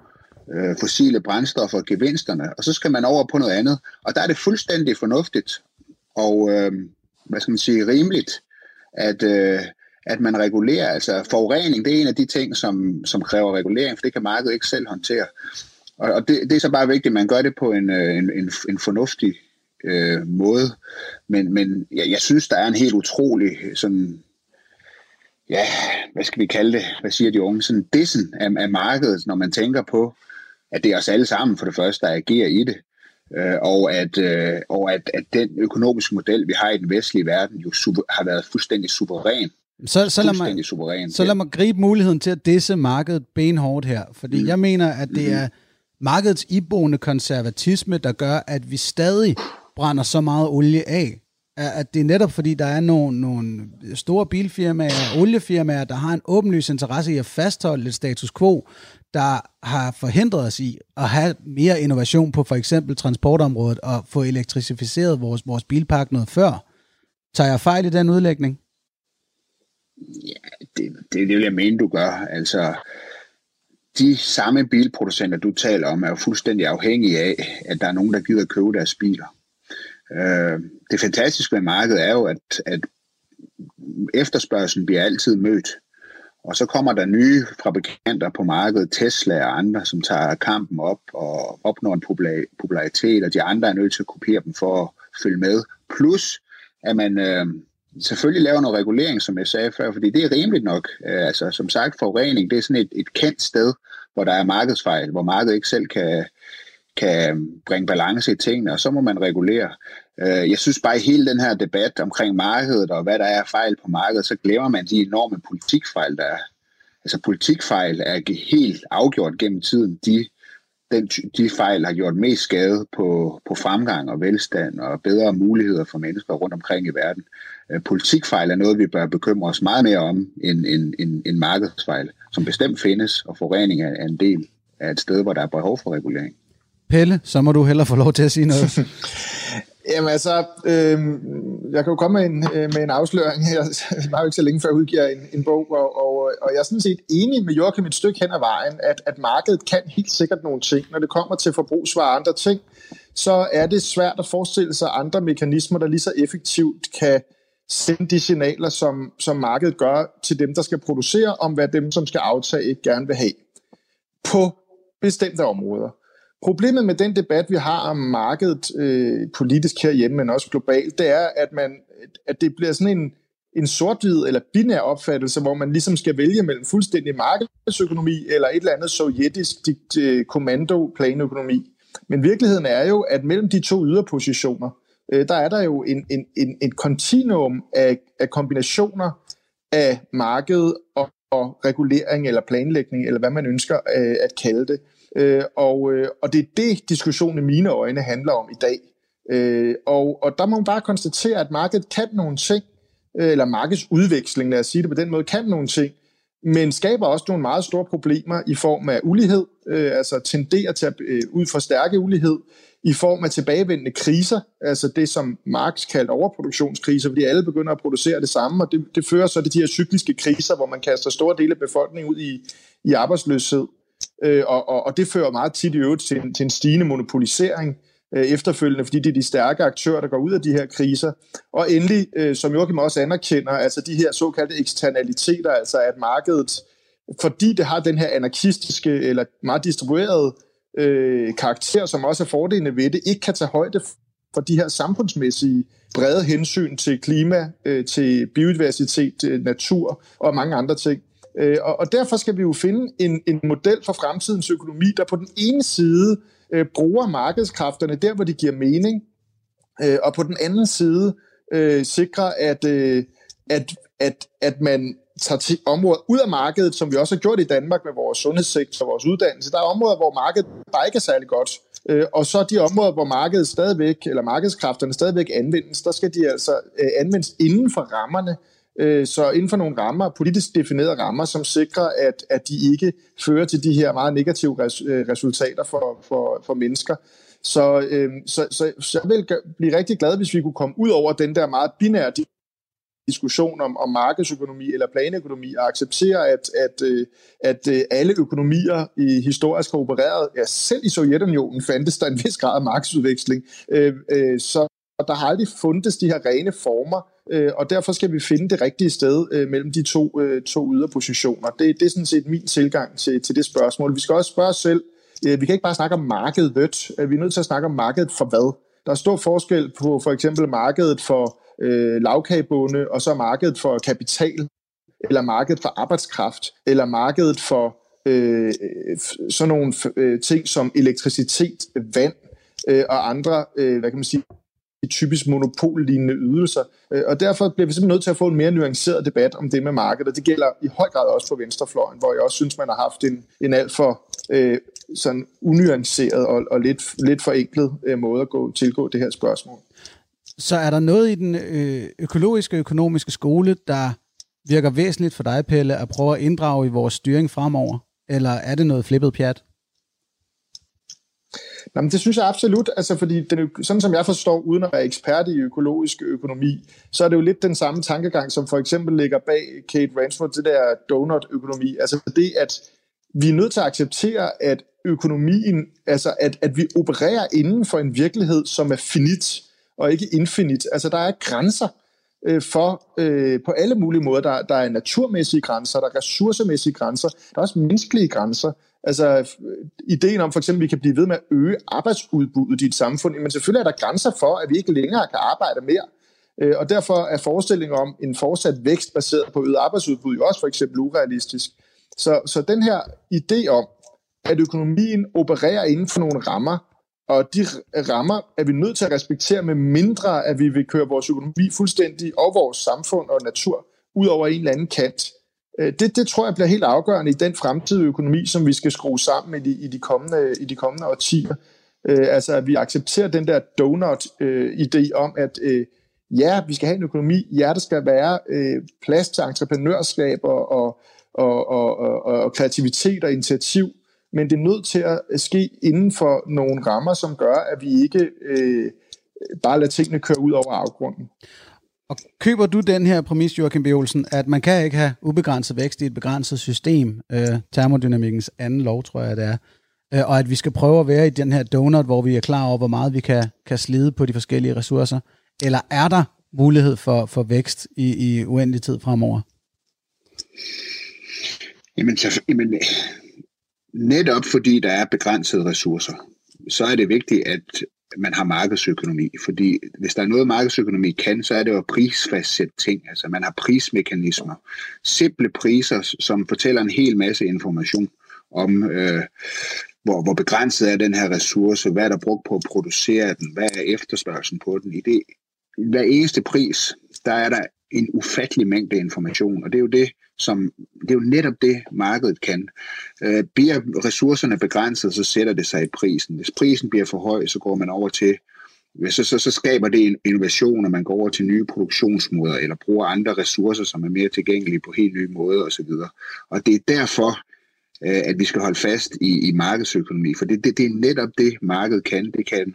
øh, fossile brændstoffer og gevinsterne, og så skal man over på noget andet. Og der er det fuldstændig fornuftigt og, øh, hvad skal man sige, rimeligt, at, øh, at man regulerer. Altså forurening, det er en af de ting, som, som kræver regulering, for det kan markedet ikke selv håndtere. Og, og det, det er så bare vigtigt, at man gør det på en, en, en, en fornuftig øh, måde. Men, men jeg, jeg synes, der er en helt utrolig sådan... ja, hvad skal vi kalde det? Hvad siger de unge? Sådan dissen af, af markedet, når man tænker på, at det er os alle sammen for det første, der agerer i det, øh, og, at, øh, og at, at den økonomiske model, vi har i den vestlige verden, jo super, har været fuldstændig suveræn. Så, så, fuldstændig lad mig, suveræn. så lad mig gribe muligheden til at disse markedet benhårdt her, fordi mm. jeg mener, at det mm. er markedets iboende konservatisme, der gør, at vi stadig brænder så meget olie af, at det er netop fordi, der er nogle, nogle store bilfirmaer, oliefirmaer, der har en åbenlys interesse i at fastholde et status quo, der har forhindret os i at have mere innovation på for eksempel transportområdet og få elektrificeret vores, vores bilpark noget før. Tager jeg fejl i den udlægning? Ja, det, det, det vil jeg mene, du gør. Altså, de samme bilproducenter, du taler om, er jo fuldstændig afhængige af, at der er nogen, der gider købe deres biler. Det fantastiske ved markedet er jo, at, at efterspørgselen bliver altid mødt, og så kommer der nye fabrikanter på markedet, Tesla og andre, som tager kampen op og opnår en popularitet, og de andre er nødt til at kopiere dem for at følge med. Plus, at man øh, selvfølgelig laver noget regulering, som jeg sagde før, fordi det er rimeligt nok. Altså, som sagt, forurening, det er sådan et, et kendt sted, hvor der er markedsfejl, hvor markedet ikke selv kan... kan bringe balance i tingene, og så må man regulere. Jeg synes bare, i hele den her debat omkring markedet og hvad der er fejl på markedet, så glemmer man de enorme politikfejl, der er. Altså politikfejl er helt afgjort gennem tiden. De, den, de fejl har gjort mest skade på, på fremgang og velstand og bedre muligheder for mennesker rundt omkring i verden. Politikfejl er noget, vi bør bekymre os meget mere om end, end, end, end markedsfejl, som bestemt findes, og forurening er en del af et sted, hvor der er behov for regulering. Pelle, så må du hellere få lov til at sige noget. Jamen altså, øh, jeg kan jo komme med en, med en afsløring. Jeg var jo ikke så længe før, jeg udgiver en, en bog, og, og, og jeg er sådan set enig med Joachim et stykke hen ad vejen, at, at markedet kan helt sikkert nogle ting. Når det kommer til forbrugsvarer og andre ting, så er det svært at forestille sig andre mekanismer, der lige så effektivt kan sende de signaler, som, som markedet gør til dem, der skal producere, om hvad dem, som skal aftage, ikke gerne vil have på bestemte områder. Problemet med den debat, vi har om markedet øh, politisk herhjemme, men også globalt, det er, at, man, at det bliver sådan en, en sort-hvid eller binær opfattelse, hvor man ligesom skal vælge mellem fuldstændig markedsøkonomi eller et eller andet sovjetisk kommando-planøkonomi. Men virkeligheden er jo, at mellem de to yderpositioner, øh, der er der jo en, en, en, en kontinuum af, af kombinationer af marked og, og regulering eller planlægning, eller hvad man ønsker øh, at kalde det. Øh, og, øh, og det er det, diskussionen i mine øjne handler om i dag. Øh, og, og der må man bare konstatere, at markedet kan nogle ting, øh, eller markedsudveksling, lad os sige det på den måde, kan nogle ting, men skaber også nogle meget store problemer i form af ulighed, øh, altså tenderer til at øh, ud for stærke ulighed, i form af tilbagevendende kriser, altså det, som Marx kaldte overproduktionskriser, fordi alle begynder at producere det samme, og det, det fører så til de her cykliske kriser, hvor man kaster store dele af befolkningen ud i, i arbejdsløshed. Øh, og, og det fører meget tit i øvrigt til en, til en stigende monopolisering øh, efterfølgende, fordi det er de stærke aktører, der går ud af de her kriser. Og endelig, øh, som Joachim også anerkender, altså de her såkaldte eksternaliteter, altså at markedet, fordi det har den her anarkistiske eller meget distribuerede øh, karakter, som også er fordelene ved det, ikke kan tage højde for de her samfundsmæssige brede hensyn til klima, øh, til biodiversitet, øh, natur og mange andre ting. Og derfor skal vi jo finde en, en model for fremtidens økonomi, der på den ene side øh, bruger markedskræfterne der, hvor de giver mening, øh, og på den anden side øh, sikrer, at, øh, at, at, at man tager til områder ud af markedet, som vi også har gjort i Danmark med vores sundhedssektor og vores uddannelse. Der er områder, hvor markedet bare ikke er særlig godt, øh, og så de områder, hvor markedet stadigvæk, eller markedskræfterne stadigvæk anvendes, der skal de altså øh, anvendes inden for rammerne. Så inden for nogle rammer, politisk definerede rammer, som sikrer, at, at de ikke fører til de her meget negative res, resultater for, for, for mennesker. Så, øh, så, så, så jeg ville blive rigtig glad, hvis vi kunne komme ud over den der meget binære diskussion om, om markedsøkonomi eller planøkonomi, og acceptere, at, at, at, at alle økonomier i historisk har opereret, ja, selv i Sovjetunionen fandtes der en vis grad af markedsudveksling, øh, øh, så der har aldrig fundet de her rene former, og derfor skal vi finde det rigtige sted mellem de to, to yderpositioner. Det, det er sådan set min tilgang til, til det spørgsmål. Vi skal også spørge os selv, vi kan ikke bare snakke om markedet, vi er nødt til at snakke om markedet for hvad. Der er stor forskel på for eksempel markedet for øh, lavkagebonde, og så markedet for kapital, eller markedet for arbejdskraft, eller markedet for øh, sådan nogle øh, ting som elektricitet, vand øh, og andre, øh, hvad kan man sige, typisk monopollignende ydelser, og derfor bliver vi simpelthen nødt til at få en mere nuanceret debat om det med markedet, og det gælder i høj grad også for venstrefløjen, hvor jeg også synes, man har haft en, en alt for øh, sådan unuanceret og, og lidt, lidt forenklet øh, måde at gå, tilgå det her spørgsmål. Så er der noget i den øh, økologiske og økonomiske skole, der virker væsentligt for dig, Pelle, at prøve at inddrage i vores styring fremover, eller er det noget flippet pjat? Jamen, det synes jeg absolut, altså, fordi den, sådan som jeg forstår, uden at være ekspert i økologisk økonomi, så er det jo lidt den samme tankegang, som for eksempel ligger bag Kate Raworth, det der donut-økonomi. Altså det, at vi er nødt til at acceptere, at økonomien, altså at, at vi opererer inden for en virkelighed, som er finit og ikke infinit. Altså der er grænser øh, for, øh, på alle mulige måder. Der, der er naturmæssige grænser, der er ressourcemæssige grænser, der er også menneskelige grænser. Altså ideen om for eksempel, at vi kan blive ved med at øge arbejdsudbuddet i et samfund, men selvfølgelig er der grænser for, at vi ikke længere kan arbejde mere. Og derfor er forestillingen om en fortsat vækst baseret på øget arbejdsudbud jo også for eksempel urealistisk. Så, så den her idé om, at økonomien opererer inden for nogle rammer, Og de rammer er vi nødt til at respektere, med mindre at vi vil køre vores økonomi fuldstændig og vores samfund og natur ud over en eller anden kant. Det, det tror jeg bliver helt afgørende i den fremtidige økonomi, som vi skal skrue sammen i de, i de, kommende, i de kommende årtier. Altså at vi accepterer den der donut-idé om, at ja, vi skal have en økonomi, ja, der skal være plads til entreprenørskab og, og, og, og, og kreativitet og initiativ, men det er nødt til at ske inden for nogle rammer, som gør, at vi ikke øh, bare lader tingene køre ud over afgrunden. Og køber du den her præmis, Joachim B. Olsen, at man kan ikke have ubegrænset vækst i et begrænset system, øh, termodynamikkens anden lov, tror jeg, det er, øh, og at vi skal prøve at være i den her donut, hvor vi er klar over, hvor meget vi kan, kan slide på de forskellige ressourcer, eller er der mulighed for, for vækst i, i uendelig tid fremover? Jamen, så, jamen netop fordi der er begrænsede ressourcer, så er det vigtigt, at man har markedsøkonomi. Fordi hvis der er noget, markedsøkonomi kan, så er det jo at prisfastsætte ting. Altså man har prismekanismer. Simple priser, som fortæller en hel masse information om, øh, hvor, hvor begrænset er den her ressource, hvad er der brugt på at producere den, hvad er efterspørgslen på den. I det, hver eneste pris, der er der en ufattelig mængde information, og det er jo det, som det er jo netop det, markedet kan. Øh, bliver ressourcerne begrænset, så sætter det sig i prisen. Hvis prisen bliver for høj, så går man over til, så, så, så skaber det en innovation, og man går over til nye produktionsmåder, eller bruger andre ressourcer, som er mere tilgængelige på helt nye måder osv. Og det er derfor, øh, at vi skal holde fast i, i markedsøkonomi, for det, det, det er netop det, markedet kan. Det kan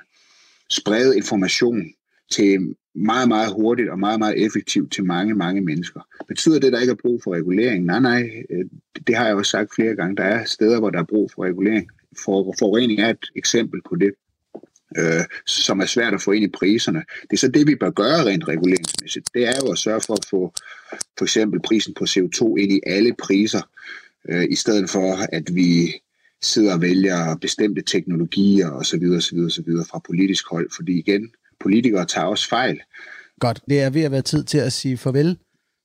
sprede information til meget, meget hurtigt og meget, meget effektivt til mange, mange mennesker. Betyder det, der ikke er brug for regulering? Nej, nej, det har jeg også sagt flere gange. Der er steder, hvor der er brug for regulering. For, forurening er et eksempel på det, øh, som er svært at få ind i priserne. Det er så det, vi bør gøre rent reguleringsmæssigt. Det er jo at sørge for at få for eksempel prisen på C O to ind i alle priser, øh, i stedet for, at vi sidder og vælger bestemte teknologier osv. osv., osv. fra politisk hold, fordi igen, politikere tager også fejl. Godt, det er ved at være tid til at sige farvel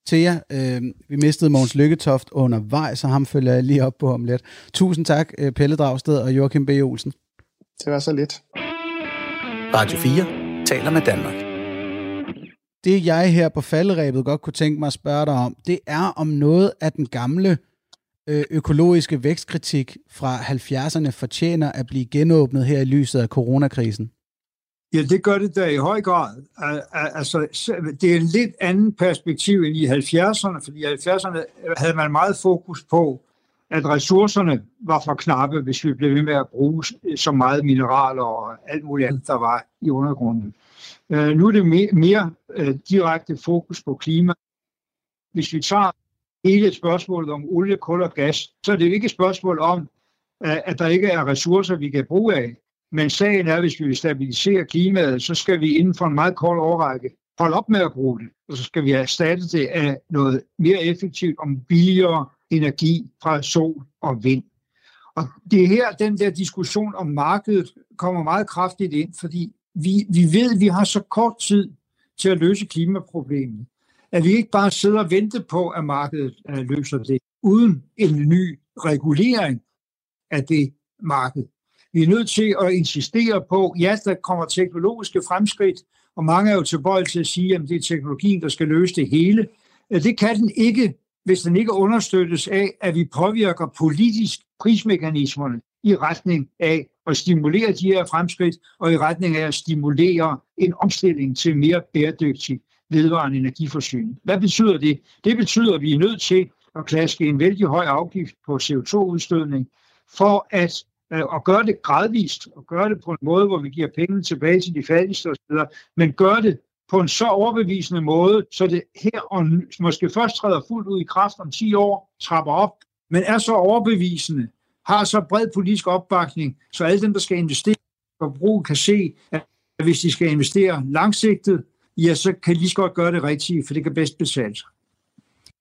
til jer. Øh, vi mistede Mogens Lykketoft undervejs, så ham følger jeg lige op på om lidt. Tusind tak, Pelle Dragsted og Joachim B. Olsen. Det var så lidt. Radio fire taler med Danmark. Det jeg her på falderæbet godt kunne tænke mig at spørge dig om, det er om noget af den gamle økologiske vækstkritik fra halvfjerdserne fortjener at blive genåbnet her i lyset af coronakrisen. Ja, det gør det da i høj grad. Altså, det er en lidt anden perspektiv end i halvfjerdserne, fordi i halvfjerdserne havde man meget fokus på, at ressourcerne var for knappe, hvis vi blev ved med at bruge så meget mineraler og alt muligt andet, der var i undergrunden. Nu er det mere direkte fokus på klima. Hvis vi tager hele spørgsmålet om olie, kul og gas, så er det jo ikke et spørgsmål om, at der ikke er ressourcer, vi kan bruge af. Men sagen er, at hvis vi vil stabilisere klimaet, så skal vi inden for en meget kort årrække holde op med at bruge det. Og så skal vi erstatte det af noget mere effektivt om billigere energi fra sol og vind. Og det er her, den der diskussion om markedet kommer meget kraftigt ind, fordi vi, vi ved, at vi har så kort tid til at løse klimaproblemet, at vi ikke bare sidder og venter på, at markedet løser det, uden en ny regulering af det marked. Vi er nødt til at insistere på, ja, der kommer teknologiske fremskridt, og mange er jo tilbøjelige til at sige, at det er teknologien, der skal løse det hele. Det kan den ikke, hvis den ikke understøttes af, at vi påvirker politisk prismekanismerne i retning af at stimulere de her fremskridt, og i retning af at stimulere en omstilling til mere bæredygtig vedvarende energiforsyning. Hvad betyder det? Det betyder, at vi er nødt til at klaske en vældig høj afgift på C O to-udstødning for at og gøre det gradvist, og gøre det på en måde, hvor vi giver penge tilbage til de fattigste osv., men gør det på en så overbevisende måde, så det her og nu, måske først træder fuldt ud i kraft om ti år, trapper op, men er så overbevisende, har så bred politisk opbakning, så alle dem, der skal investere og bruge, kan se, at hvis de skal investere langsigtet, ja, så kan de lige så godt gøre det rigtigt, for det kan bedst betale sig.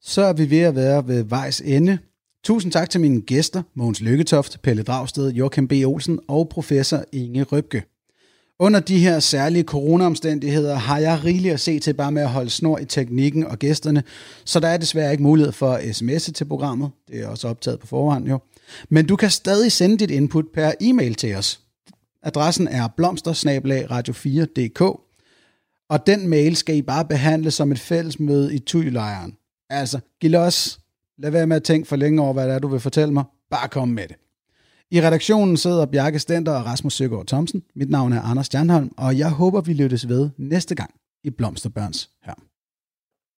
Så er vi ved at være ved vejs ende. Tusind tak til mine gæster, Mogens Lykketoft, Pelle Dragsted, Joachim B. Olsen og professor Inge Røbke. Under de her særlige coronaomstændigheder har jeg rigeligt at se til bare med at holde snor i teknikken og gæsterne, så der er desværre ikke mulighed for sms'e til programmet. Det er også optaget på forhånd jo. Men du kan stadig sende dit input per e-mail til os. Adressen er blomster radio fire punktum d k, og den mail skal I bare behandle som et fælles møde i Thy-lejren. Altså, giv los. Lad være med at tænke for længe over, hvad det er, du vil fortælle mig. Bare kom med det. I redaktionen sidder Bjarke Stender og Rasmus Søgaard Thomsen. Mit navn er Anders Stjernholm, og jeg håber, vi lyttes ved næste gang i Blomsterbørns Hør.